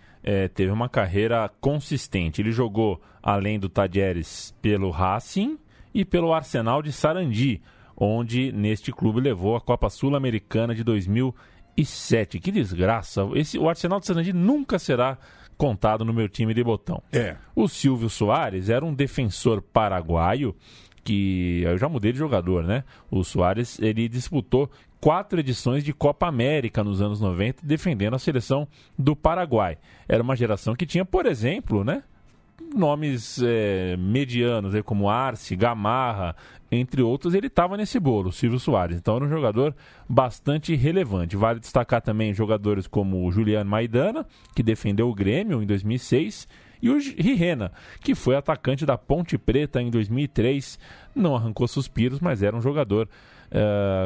teve uma carreira consistente. Ele jogou, além do Talleres, pelo Racing e pelo Arsenal de Sarandi, onde neste clube levou a Copa Sul-Americana de 2007. Que desgraça! O Arsenal de Sarandi nunca será contado no meu time de botão. O Silvio Soares era um defensor paraguaio que... eu já mudei de jogador, né? O Soares, ele disputou 4 edições de Copa América nos anos 90, defendendo a seleção do Paraguai. Era uma geração que tinha, por exemplo, né, nomes medianos, como Arce, Gamarra, entre outros. Ele estava nesse bolo, o Silvio Soares. Então era um jogador bastante relevante. Vale destacar também jogadores como o Juliano Maidana, que defendeu o Grêmio em 2006, e o Rirena, que foi atacante da Ponte Preta em 2003. Não arrancou suspiros, mas era um jogador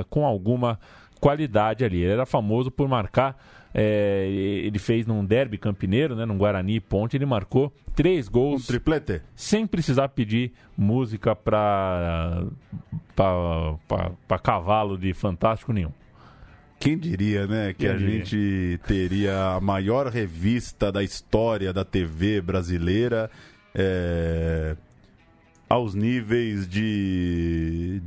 com alguma qualidade ali. Ele era famoso por marcar, ele fez num derby campineiro, né, num Guarani Ponte, ele marcou 3 gols. Um triplete. Sem precisar pedir música para cavalo de fantástico nenhum. Quem diria, né, que gente teria a maior revista da história da TV brasileira aos níveis de...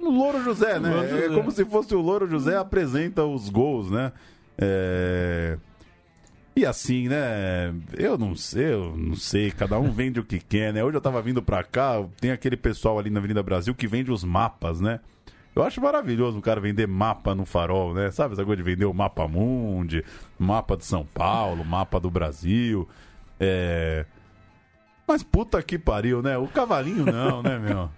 o Louro José, né? É como se fosse o Louro José apresenta os gols, né? E assim, né? Eu não sei, cada um vende o que quer, né? Hoje eu tava vindo pra cá, tem aquele pessoal ali na Avenida Brasil que vende os mapas, né? Eu acho maravilhoso o cara vender mapa no farol, né? Sabe essa coisa de vender o mapa mundi, mapa de São Paulo, mapa do Brasil. Mas puta que pariu, né? O cavalinho não, né, meu?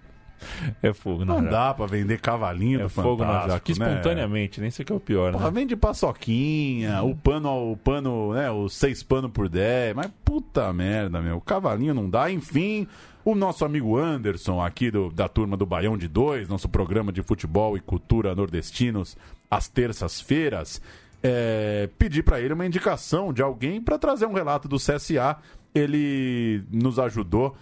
É fogo na jaca. Não dá pra vender cavalinho do Fantástico, fogo na jaca, espontaneamente, nem sei que é o pior, né? Porra, vende paçoquinha, o pano, né? Os 6 panos por 10, mas puta merda, meu. O cavalinho não dá, enfim... O nosso amigo Anderson, aqui da turma do Baião de 2, nosso programa de futebol e cultura nordestinos, às terças-feiras, pedi para ele uma indicação de alguém para trazer um relato do CSA. Ele nos ajudou,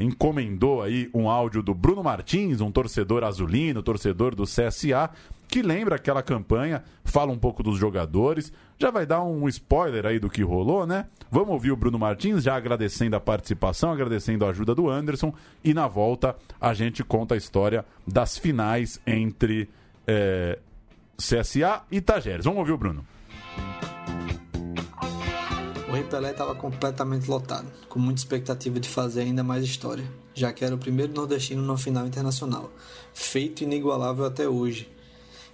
encomendou aí um áudio do Bruno Martins, um torcedor azulino, torcedor do CSA, que lembra aquela campanha, fala um pouco dos jogadores, já vai dar um spoiler aí do que rolou, né? Vamos ouvir o Bruno Martins, já agradecendo a participação, agradecendo a ajuda do Anderson, e na volta a gente conta a história das finais entre CSA e Talleres. Vamos ouvir o Bruno. O Rei Pelé estava completamente lotado, com muita expectativa de fazer ainda mais história, já que era o primeiro nordestino na final internacional, feito inigualável até hoje,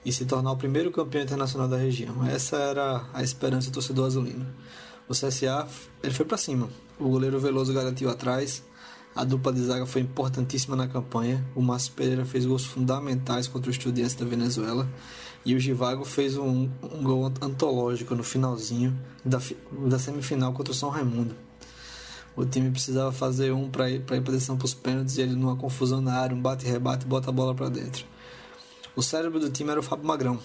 e se tornar o primeiro campeão internacional da região. Essa era a esperança do torcedor azulino. O CSA, ele foi para cima. O goleiro Veloso garantiu atrás. A dupla de zaga foi importantíssima na campanha. O Márcio Pereira fez gols fundamentais contra o Estudiantes da Venezuela. E o Givago fez um gol antológico no finalzinho da semifinal contra o São Raimundo. O time precisava fazer um para ir para a decisão para os pênaltis, e ele, numa confusão na área, um bate-rebate, bota a bola para dentro. O cérebro do time era o Fábio Magrão,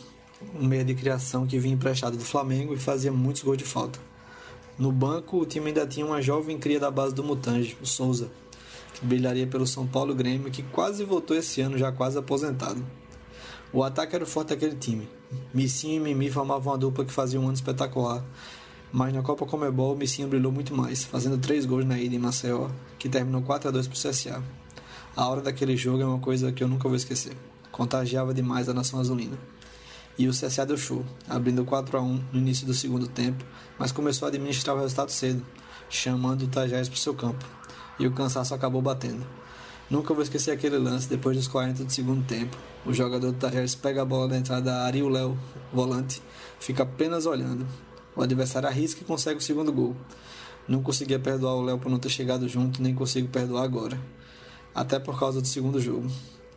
um meia de criação que vinha emprestado do Flamengo e fazia muitos gols de falta. No banco, o time ainda tinha uma jovem cria da base do Mutange, o Souza, que brilharia pelo São Paulo Grêmio, que quase voltou esse ano, já quase aposentado. O ataque era o forte daquele time. Missinho e Mimi formavam uma dupla que fazia um ano espetacular, mas na Copa Conmebol, o Missinho brilhou muito mais, fazendo 3 gols na ida em Maceió, que terminou 4-2 para o CSA. A hora daquele jogo é uma coisa que eu nunca vou esquecer. Contagiava demais a nação azulina. E o CSA deu show, abrindo 4-1 no início do segundo tempo, mas começou a administrar o resultado cedo, chamando o Talleres para o seu campo. E o cansaço acabou batendo. Nunca vou esquecer aquele lance, depois dos 40 do segundo tempo. O jogador do Talleres pega a bola da entrada da área e o Léo, volante, fica apenas olhando. O adversário arrisca e consegue o segundo gol. Não conseguia perdoar o Léo por não ter chegado junto, nem consigo perdoar agora. Até por causa do segundo jogo.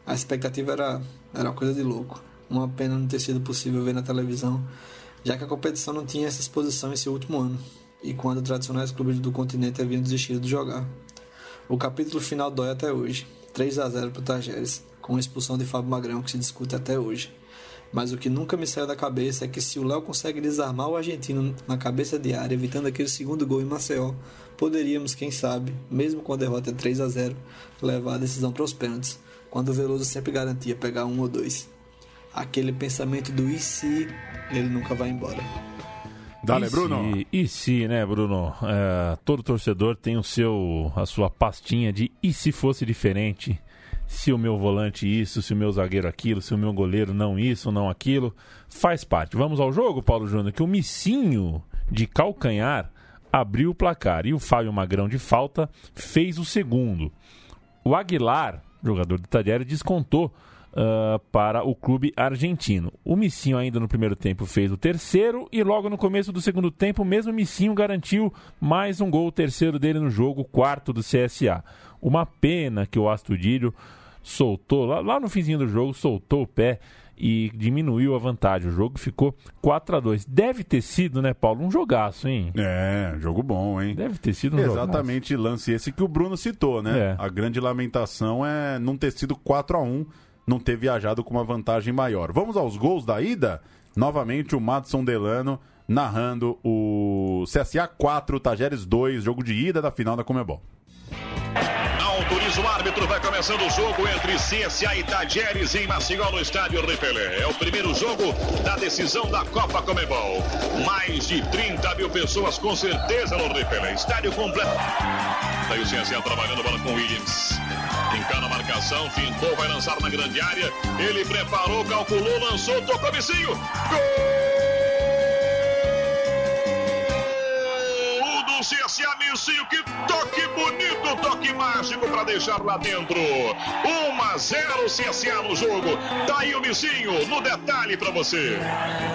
A expectativa era uma coisa de louco. Uma pena não ter sido possível ver na televisão, já que a competição não tinha essa exposição esse último ano. e quando tradicionais clubes do continente haviam desistido de jogar. O capítulo final dói até hoje, 3-0 para o Talleres, com a expulsão de Fábio Magrão que se discute até hoje. Mas o que nunca me saiu da cabeça é que se o Léo consegue desarmar o argentino na cabeça de área, evitando aquele segundo gol em Maceió, poderíamos, quem sabe, mesmo com a derrota 3-0, levar a decisão para os pênaltis, quando o Veloso sempre garantia pegar um ou dois. Aquele pensamento do e se ele nunca vai embora. Dale, e Bruno. E se, né, Bruno? Todo torcedor tem a sua pastinha de e se fosse diferente? Se o meu volante isso, se o meu zagueiro aquilo, se o meu goleiro não isso, não aquilo, faz parte. Vamos ao jogo, Paulo Júnior, que o Missinho de calcanhar abriu o placar e o Fábio Magrão de falta fez o segundo. O Aguilar, jogador do Talleres, descontou para o clube argentino. O Missinho ainda no primeiro tempo fez o terceiro e logo no começo do segundo tempo, mesmo o Missinho garantiu mais um gol, o terceiro dele no jogo, quarto do CSA. Uma pena que o Astudilho soltou, lá no finzinho do jogo, soltou o pé e diminuiu a vantagem. O jogo ficou 4-2. Deve ter sido, né, Paulo, um jogaço, hein? É, jogo bom, hein? Deve ter sido um jogaço. Exatamente, lance esse que o Bruno citou, né? É. A grande lamentação é não ter sido 4-1, não ter viajado com uma vantagem maior. Vamos aos gols da ida? Novamente o Madison Delano narrando o CSA 4, Talleres 2, jogo de ida da final da Conmebol. Autoriza o árbitro, vai começando o jogo entre CSA e Talleres em Maceió no estádio Rei Pelé. É o primeiro jogo da decisão da Copa Conmebol. Mais de 30 mil pessoas com certeza no Rei Pelé. Estádio completo. Tá aí o CSA trabalhando, bola com o Williams. Encara a marcação, fintou, vai lançar na grande área. Ele preparou, calculou, lançou, tocou, Vizinho. Gol! O CSA, Milcinho, que toque bonito, toque mágico para deixar lá dentro. 1-0 CSA no jogo. Tá aí o Milcinho, no detalhe para você.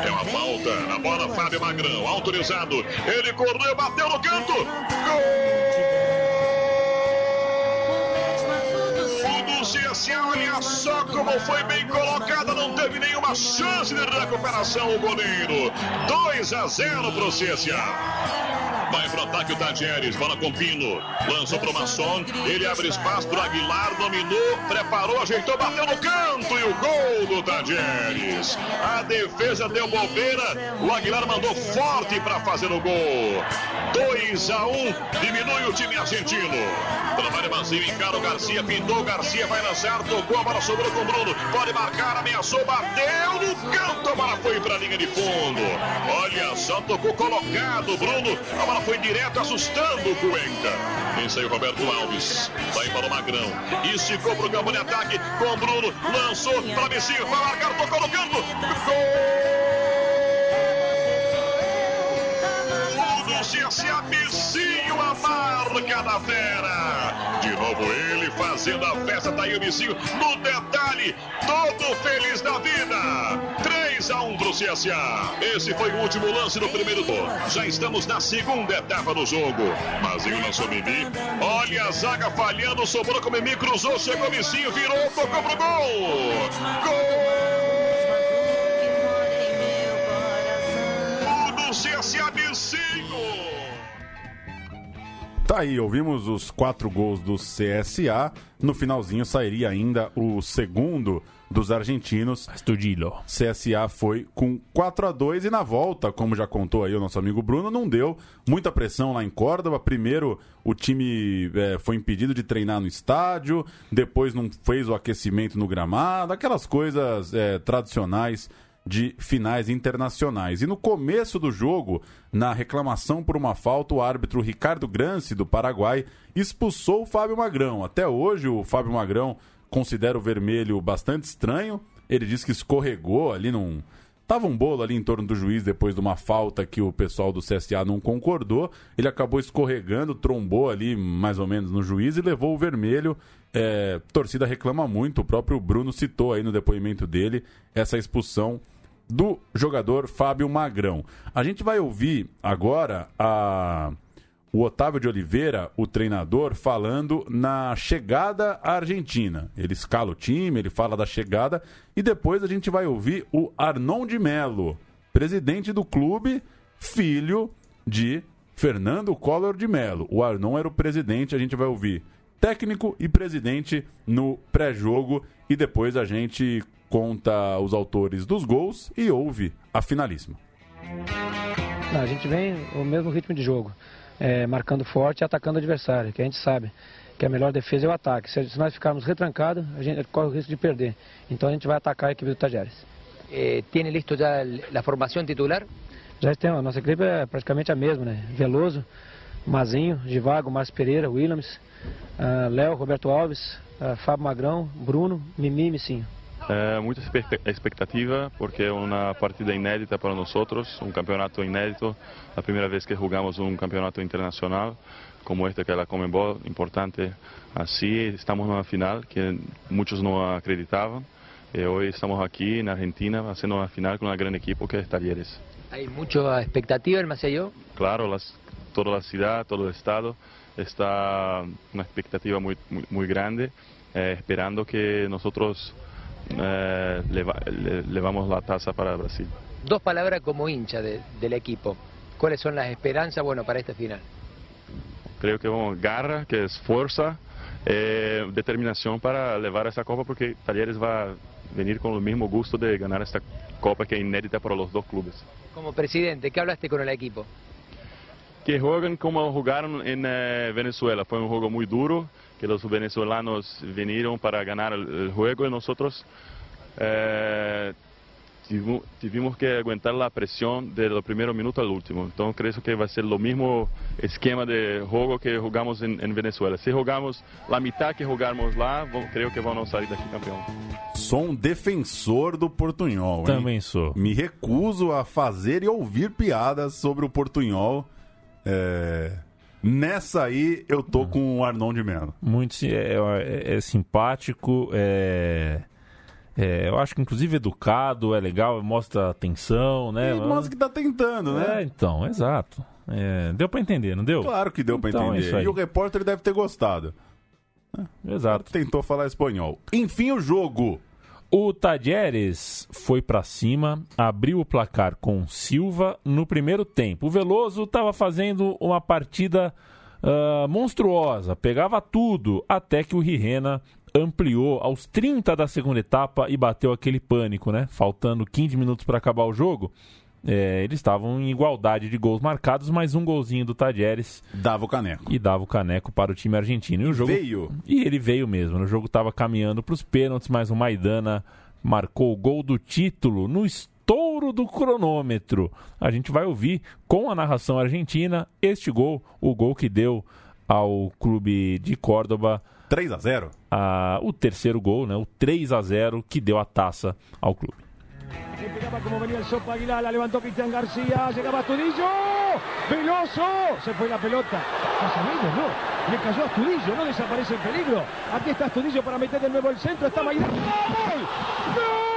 É uma falta na bola, Fábio Magrão, autorizado. Ele correu, bateu no canto. Gol do CSA, olha só como foi bem colocada, não teve nenhuma chance de recuperação o goleiro. 2-0 pro CSA. Vai pro ataque o Talleres, bola com Pino, lançou pro Masson, ele abre espaço pro Aguilar, dominou, preparou, ajeitou, bateu no canto e o gol do Talleres. A defesa deu bobeira, o Aguilar mandou forte para fazer o gol. 2-1, diminui o time argentino. Trabalha Manzinho, encara o Garcia, pintou, Garcia vai lançar, tocou, a bola sobrou com o Bruno, pode marcar, ameaçou, bateu no canto, a bola foi pra linha de fundo. Olha só, tocou colocado, Bruno, a bola foi direto, assustando o Cuenca. Vem sair o Roberto Alves. Vai para o Magrão. Esticou para o campo de ataque com o Bruno. Lançou para Messinho. Vai marcar, tocou no canto. Gol do CSA, Messinho, a marca da fera. De novo ele fazendo a festa. Tá aí o Messinho no detalhe. Todo feliz da vida. 3-1 pro CSA. Esse foi o último lance do primeiro gol. Já estamos na segunda etapa do jogo. Mazinho lançou Mimi. Olha a zaga falhando, sobrou com o Mimi, cruzou, chegou Missinho, virou, tocou pro gol. Gol do CSA, Missinho. Tá aí, ouvimos os 4 gols do CSA. No finalzinho sairia ainda o segundo dos argentinos. Astudillo. CSA foi com 4-2 e na volta, como já contou aí o nosso amigo Bruno, não deu muita pressão lá em Córdoba. Primeiro o time foi impedido de treinar no estádio, depois não fez o aquecimento no gramado, aquelas coisas tradicionais de finais internacionais. E no começo do jogo, na reclamação por uma falta, o árbitro Ricardo Granci, do Paraguai, expulsou o Fábio Magrão. Até hoje o Fábio Magrão considera o vermelho bastante estranho. Ele diz que escorregou ali num... Tava um bolo ali em torno do juiz depois de uma falta que o pessoal do CSA não concordou. Ele acabou escorregando, trombou ali mais ou menos no juiz e levou o vermelho. Torcida reclama muito. O próprio Bruno citou aí no depoimento dele essa expulsão do jogador Fábio Magrão. A gente vai ouvir agora o Otávio de Oliveira, o treinador, falando na chegada à Argentina. Ele escala o time, ele fala da chegada e depois a gente vai ouvir o Arnon de Melo, presidente do clube, filho de Fernando Collor de Mello. O Arnon era o presidente, a gente vai ouvir técnico e presidente no pré-jogo e depois a gente conta os autores dos gols e ouve a finalíssima. A gente vem o mesmo ritmo de jogo, marcando forte e atacando o adversário, que a gente sabe que a melhor defesa é o ataque. Se nós ficarmos retrancados, a gente corre o risco de perder. Então a gente vai atacar a equipe do Talleres. Tem listo já a formação titular? Já temos, a nossa equipe é praticamente a mesma, né? Veloso, Mazinho, Givago, Márcio Pereira, Williams, Léo, Roberto Alves, Fábio Magrão, Bruno, Mimi e Micinho. Muita expectativa, porque é uma partida inédita para nós, um campeonato inédito, a primeira vez que jogamos um campeonato internacional como este que é a Conmebol, importante assim, estamos numa final que muitos não acreditavam, e hoje estamos aqui na Argentina fazendo uma final com uma grande equipe que é Talleres. Há muita expectativa em Maceió? Claro, toda a cidade, todo o estado está uma expectativa muito grande, esperando que nós levamos a taça para o Brasil. Duas palavras como hincha do equipo. Quais são as esperanças para esta final? Creio que garra, que é força, determinação para levar essa Copa, porque Talleres vai vir com o mesmo gosto de ganhar esta Copa que é inédita para os dois clubes. Como presidente, que falaste com o equipo? Que jogam como jogaram em Venezuela. Foi um jogo muito duro, que os venezuelanos vieram para ganhar o jogo e nós tivemos que aguentar a pressão do primeiro minuto ao último. Então, creio que vai ser o mesmo esquema de jogo que jogamos em Venezuela. Se jogamos a metade que jogarmos lá, creio que vamos sair daqui campeão. Sou um defensor do portunhol, hein? Também sou. Me recuso a fazer e ouvir piadas sobre o portunhol. Nessa aí eu tô com o Arnon de Mello. Muito simpático, eu acho que inclusive educado, é legal, mostra atenção, né? E mostra que tá tentando, né? Então, exato. Deu pra entender, não deu? Claro que deu pra entender. E o repórter deve ter gostado. Exato. Tentou falar espanhol. Enfim, o jogo. O Talleres foi para cima, abriu o placar com Silva no primeiro tempo. O Veloso estava fazendo uma partida monstruosa, pegava tudo, até que o Rijena ampliou aos 30 da segunda etapa e bateu aquele pânico, né? Faltando 15 minutos para acabar o jogo. Eles estavam em igualdade de gols marcados, mas um golzinho do Talleres dava o caneco. E dava o caneco para o time argentino. E o jogo veio. E ele veio mesmo. O jogo estava caminhando para os pênaltis, mas o Maidana marcou o gol do título no estouro do cronômetro. A gente vai ouvir com a narração argentina este gol, o gol que deu ao clube de Córdoba 3-0. O terceiro gol, né? O 3-0 que deu a taça ao clube. Le pegaba como venía el Sopa Aguilar, la levantó Cristian García, llegaba Astudillo, Veloso, se fue la pelota, Casemiro no, le cayó a Astudillo, no desaparece el peligro, aquí está Astudillo para meter de nuevo el centro, está Maidana, ¡gol! ¡Gol!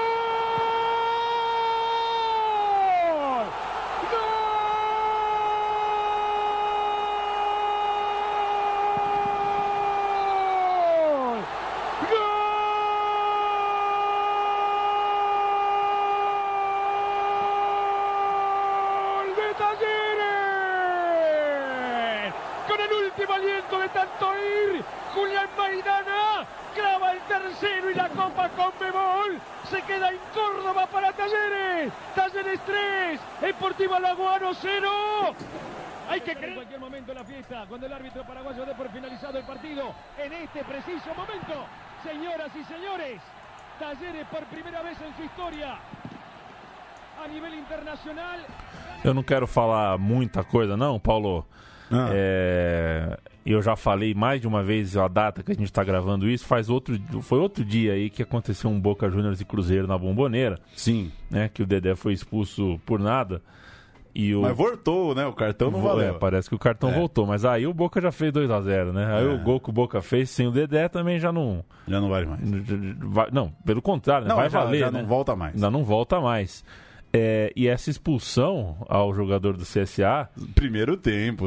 Eu não quero falar muita coisa não, Paulo. Eu já falei mais de uma vez a data que a gente está gravando isso. Foi outro dia aí que aconteceu um Boca Juniors e Cruzeiro na Bomboneira. Sim. Né, que o Dedé foi expulso por nada. Mas voltou, né? O cartão não valeu. Parece que o cartão voltou. Mas aí o Boca já fez 2-0, né? Aí o gol que o Boca fez sem o Dedé também já não... Já não vale mais. Não, pelo contrário, né? Não, vai valer, já né? Não volta mais. Já não volta mais. E essa expulsão ao jogador do CSA... Primeiro tempo,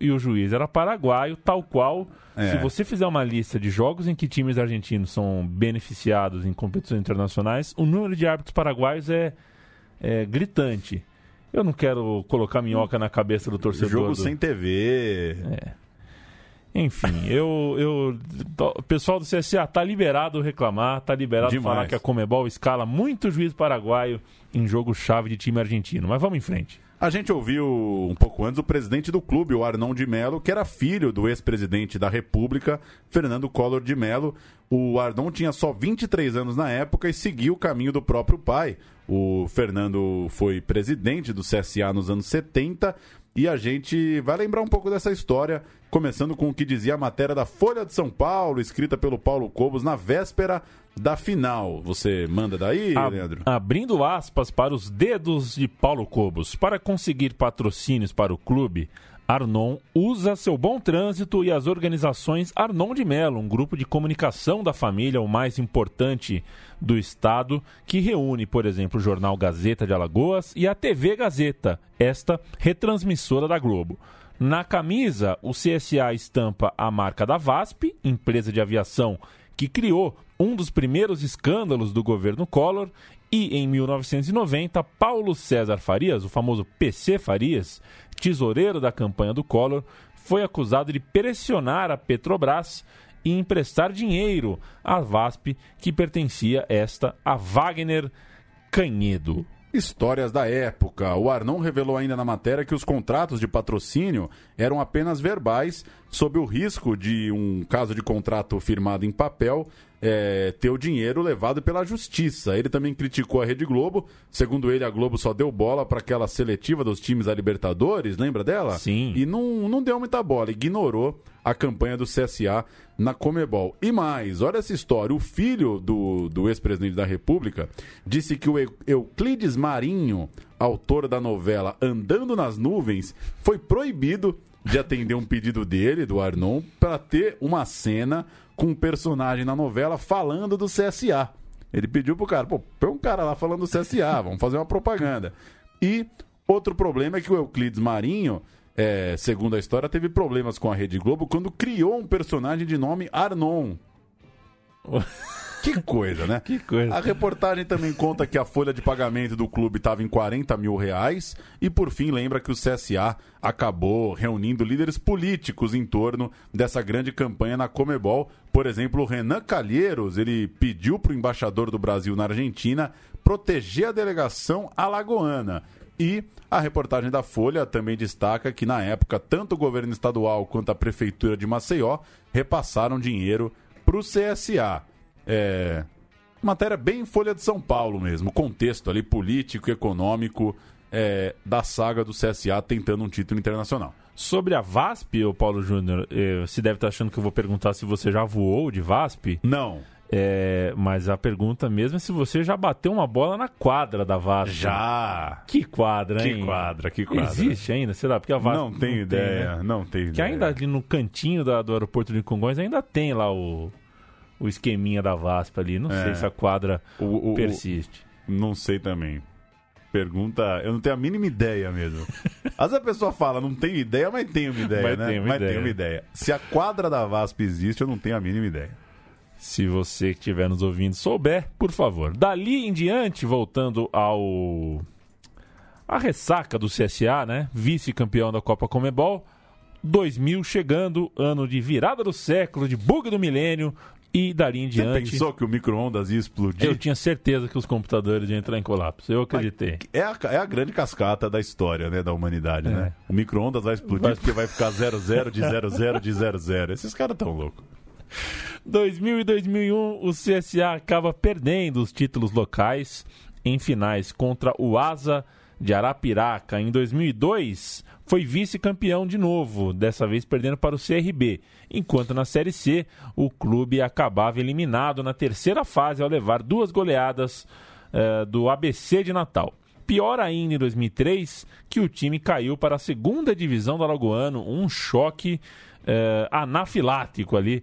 e o juiz era paraguaio, tal qual... Se você fizer uma lista de jogos em que times argentinos são beneficiados em competições internacionais, o número de árbitros paraguaios é gritante. Eu não quero colocar minhoca na cabeça do torcedor. Jogo sem TV. É. Enfim, o pessoal do CSA tá liberado reclamar, tá liberado falar que a Conmebol escala muito juiz paraguaio em jogo-chave de time argentino. Mas vamos em frente. A gente ouviu um pouco antes o presidente do clube, o Arnon de Mello, que era filho do ex-presidente da República, Fernando Collor de Mello. O Arnon tinha só 23 anos na época e seguiu o caminho do próprio pai. O Fernando foi presidente do CSA nos anos 70 e a gente vai lembrar um pouco dessa história, começando com o que dizia a matéria da Folha de São Paulo, escrita pelo Paulo Cobos na véspera da final. Você manda daí, Leandro? Abrindo aspas para os dedos de Paulo Cobos. Para conseguir patrocínios para o clube, Arnon usa seu bom trânsito e as organizações Arnon de Mello, um grupo de comunicação da família, o mais importante do estado, que reúne, por exemplo, o jornal Gazeta de Alagoas e a TV Gazeta, esta retransmissora da Globo. Na camisa, o CSA estampa a marca da VASP, empresa de aviação que criou um dos primeiros escândalos do governo Collor, e em 1990, Paulo César Farias, o famoso PC Farias, tesoureiro da campanha do Collor, foi acusado de pressionar a Petrobras e emprestar dinheiro à VASP, que pertencia esta a Wagner Canedo. Histórias da época. O Arnon revelou ainda na matéria que os contratos de patrocínio eram apenas verbais, sob o risco de um caso de contrato firmado em papel ter o dinheiro levado pela justiça. Ele também criticou a Rede Globo. Segundo ele, a Globo só deu bola para aquela seletiva dos times da Libertadores, lembra dela? Sim. E não deu muita bola, ignorou a campanha do CSA na Conmebol. E mais, olha essa história. O filho do ex-presidente da República disse que o Euclides Marinho, autor da novela Andando nas Nuvens, foi proibido de atender um pedido dele, do Arnon, para ter uma cena com um personagem na novela falando do CSA. Ele pediu pro cara, põe um cara lá falando do CSA, vamos fazer uma propaganda. E outro problema é que o Euclides Marinho, segundo a história, teve problemas com a Rede Globo quando criou um personagem de nome Arnon. Que coisa, né? Que coisa. A reportagem também conta que a folha de pagamento do clube estava em R$40 mil e, por fim, lembra que o CSA acabou reunindo líderes políticos em torno dessa grande campanha na Conmebol. Por exemplo, o Renan Calheiros, ele pediu para o embaixador do Brasil na Argentina proteger a delegação alagoana. E a reportagem da Folha também destaca que, na época, tanto o governo estadual quanto a prefeitura de Maceió repassaram dinheiro para o CSA. Matéria bem Folha de São Paulo mesmo, contexto ali político, econômico da saga do CSA tentando um título internacional. Sobre a VASP, Paulo Júnior, você deve estar achando que eu vou perguntar se você já voou de VASP? Não. Mas a pergunta mesmo é se você já bateu uma bola na quadra da VASP. Já! Que quadra, hein? Que quadra. Existe ainda, será? Porque a VASP não tem ideia, né? Não tem ideia. Que ainda ali no cantinho do aeroporto de Congonhas ainda tem lá o esqueminha da VASP ali, não sei se a quadra persiste. Não sei também. Pergunta, eu não tenho a mínima ideia mesmo. Às vezes a pessoa fala, não tenho ideia, mas tenho uma ideia, mas né? Tenho uma ideia. Se a quadra da VASP existe, eu não tenho a mínima ideia. Se você que estiver nos ouvindo souber, por favor. Dali em diante, voltando à ressaca do CSA, né? Vice-campeão da Copa Conmebol, 2000 chegando, ano de virada do século, de bug do milênio. E dali em diante... Você pensou que o micro-ondas ia explodir? Eu tinha certeza que os computadores iam entrar em colapso. Eu acreditei. É a grande cascata da história, né, da humanidade, né? O micro-ondas vai explodir porque vai ficar 00 de 00 de 00. Esses caras tão loucos. 2000 e 2001, o CSA acaba perdendo os títulos locais em finais contra o Asa de Arapiraca. Em 2002... foi vice-campeão de novo, dessa vez perdendo para o CRB, enquanto na Série C o clube acabava eliminado na terceira fase ao levar 2 goleadas do ABC de Natal. Pior ainda em 2003, que o time caiu para a segunda divisão do Alagoano, um choque anafilático ali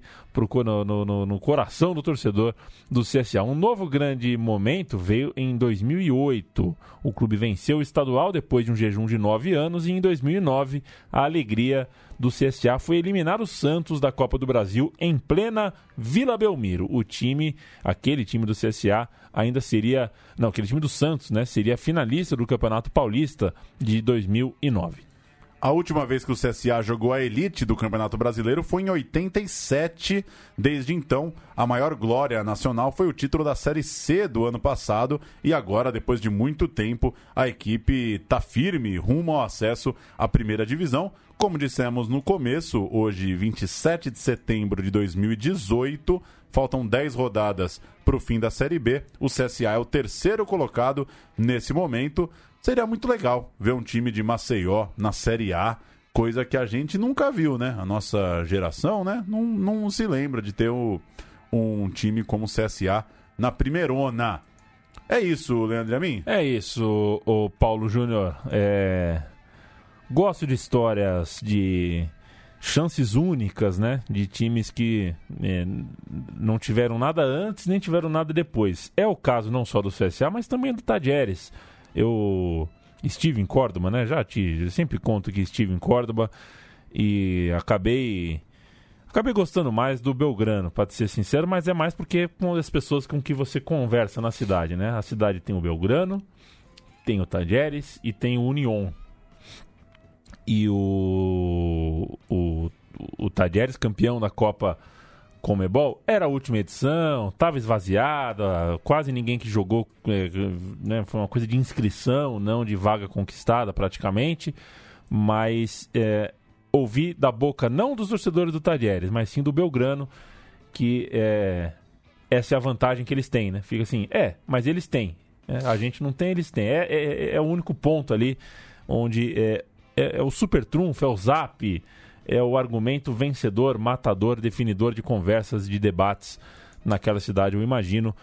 no coração do torcedor do CSA. Um novo grande momento veio em 2008. O clube venceu o estadual depois de um jejum de 9 anos, e em 2009 a alegria do CSA foi eliminar o Santos da Copa do Brasil em plena Vila Belmiro. O time, aquele time do CSA ainda seria, não, aquele time do Santos, né, seria finalista do Campeonato Paulista de 2009. A última vez que o CSA jogou a elite do Campeonato Brasileiro foi em 87. Desde então, a maior glória nacional foi o título da Série C do ano passado. E agora, depois de muito tempo, a equipe está firme rumo ao acesso à primeira divisão. Como dissemos no começo, hoje, 27 de setembro de 2018... Faltam 10 rodadas para o fim da Série B. O CSA é o terceiro colocado nesse momento. Seria muito legal ver um time de Maceió na Série A, coisa que a gente nunca viu, né? A nossa geração, né? Não se lembra de ter um time como o CSA na primeirona. É isso, Leandro Iamin? É isso, o Paulo Júnior. Gosto de histórias de chances únicas, né, de times que não tiveram nada antes nem tiveram nada depois. É o caso não só do CSA, mas também do Talleres. Eu estive em Córdoba, né, eu sempre conto que estive em Córdoba e acabei gostando mais do Belgrano, para ser sincero, mas é mais porque com as pessoas com que você conversa na cidade, né. A cidade tem o Belgrano, tem o Talleres e tem o Unión. E o Talleres, campeão da Copa Conmebol, era a última edição, estava esvaziada, quase ninguém que jogou, né, foi uma coisa de inscrição, não de vaga conquistada praticamente, mas ouvi da boca não dos torcedores do Talleres, mas sim do Belgrano, que essa é a vantagem que eles têm, né? Fica assim, mas eles têm, a gente não tem, eles têm, é o único ponto ali onde... É o super trunfo, é o zap, é o argumento vencedor, matador, definidor de conversas, de debates naquela cidade, eu imagino.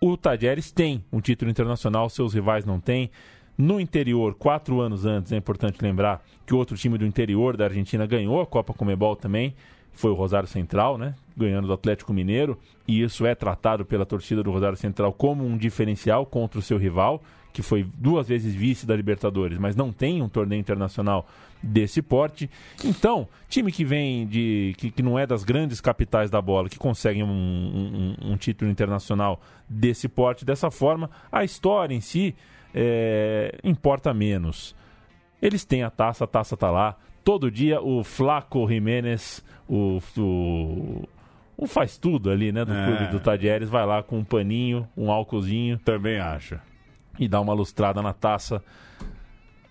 O Talleres tem um título internacional, seus rivais não têm. No interior, 4 anos antes, é importante lembrar que outro time do interior da Argentina ganhou a Copa Conmebol também, foi o Rosário Central, né? Ganhando do Atlético Mineiro, e isso é tratado pela torcida do Rosário Central como um diferencial contra o seu rival, que foi 2 vezes vice da Libertadores, mas não tem um torneio internacional desse porte. Então, time que vem que não é das grandes capitais da bola, que consegue um título internacional desse porte, dessa forma, a história em si importa menos. Eles têm a taça tá lá. Todo dia o Flaco Jiménez, o faz tudo ali, né, do clube do Talleres, vai lá com um paninho, um álcoolzinho. Também acha. E dá uma lustrada na taça.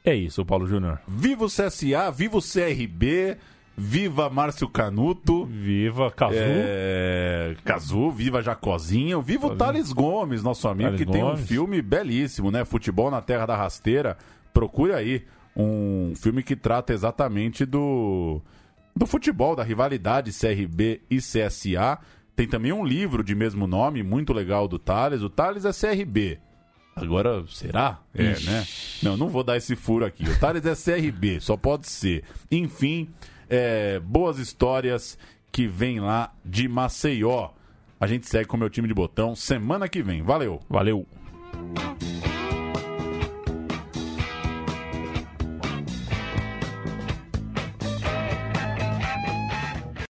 É isso, Paulo Júnior. Viva o CSA, viva o CRB, viva Márcio Canuto. Viva Cazu. Cazu, viva Jacozinho, viva o Thales Gomes, nosso amigo, Thales que Gomes. Tem um filme belíssimo, né? Futebol na Terra da Rasteira. Procure aí um filme que trata exatamente do futebol, da rivalidade CRB e CSA. Tem também um livro de mesmo nome, muito legal, do Thales. O Thales é CRB. Agora, será? Né? Não vou dar esse furo aqui. O Talleres é CRB, só pode ser. Enfim, boas histórias que vêm lá de Maceió. A gente segue com o Meu Time de Botão semana que vem. Valeu!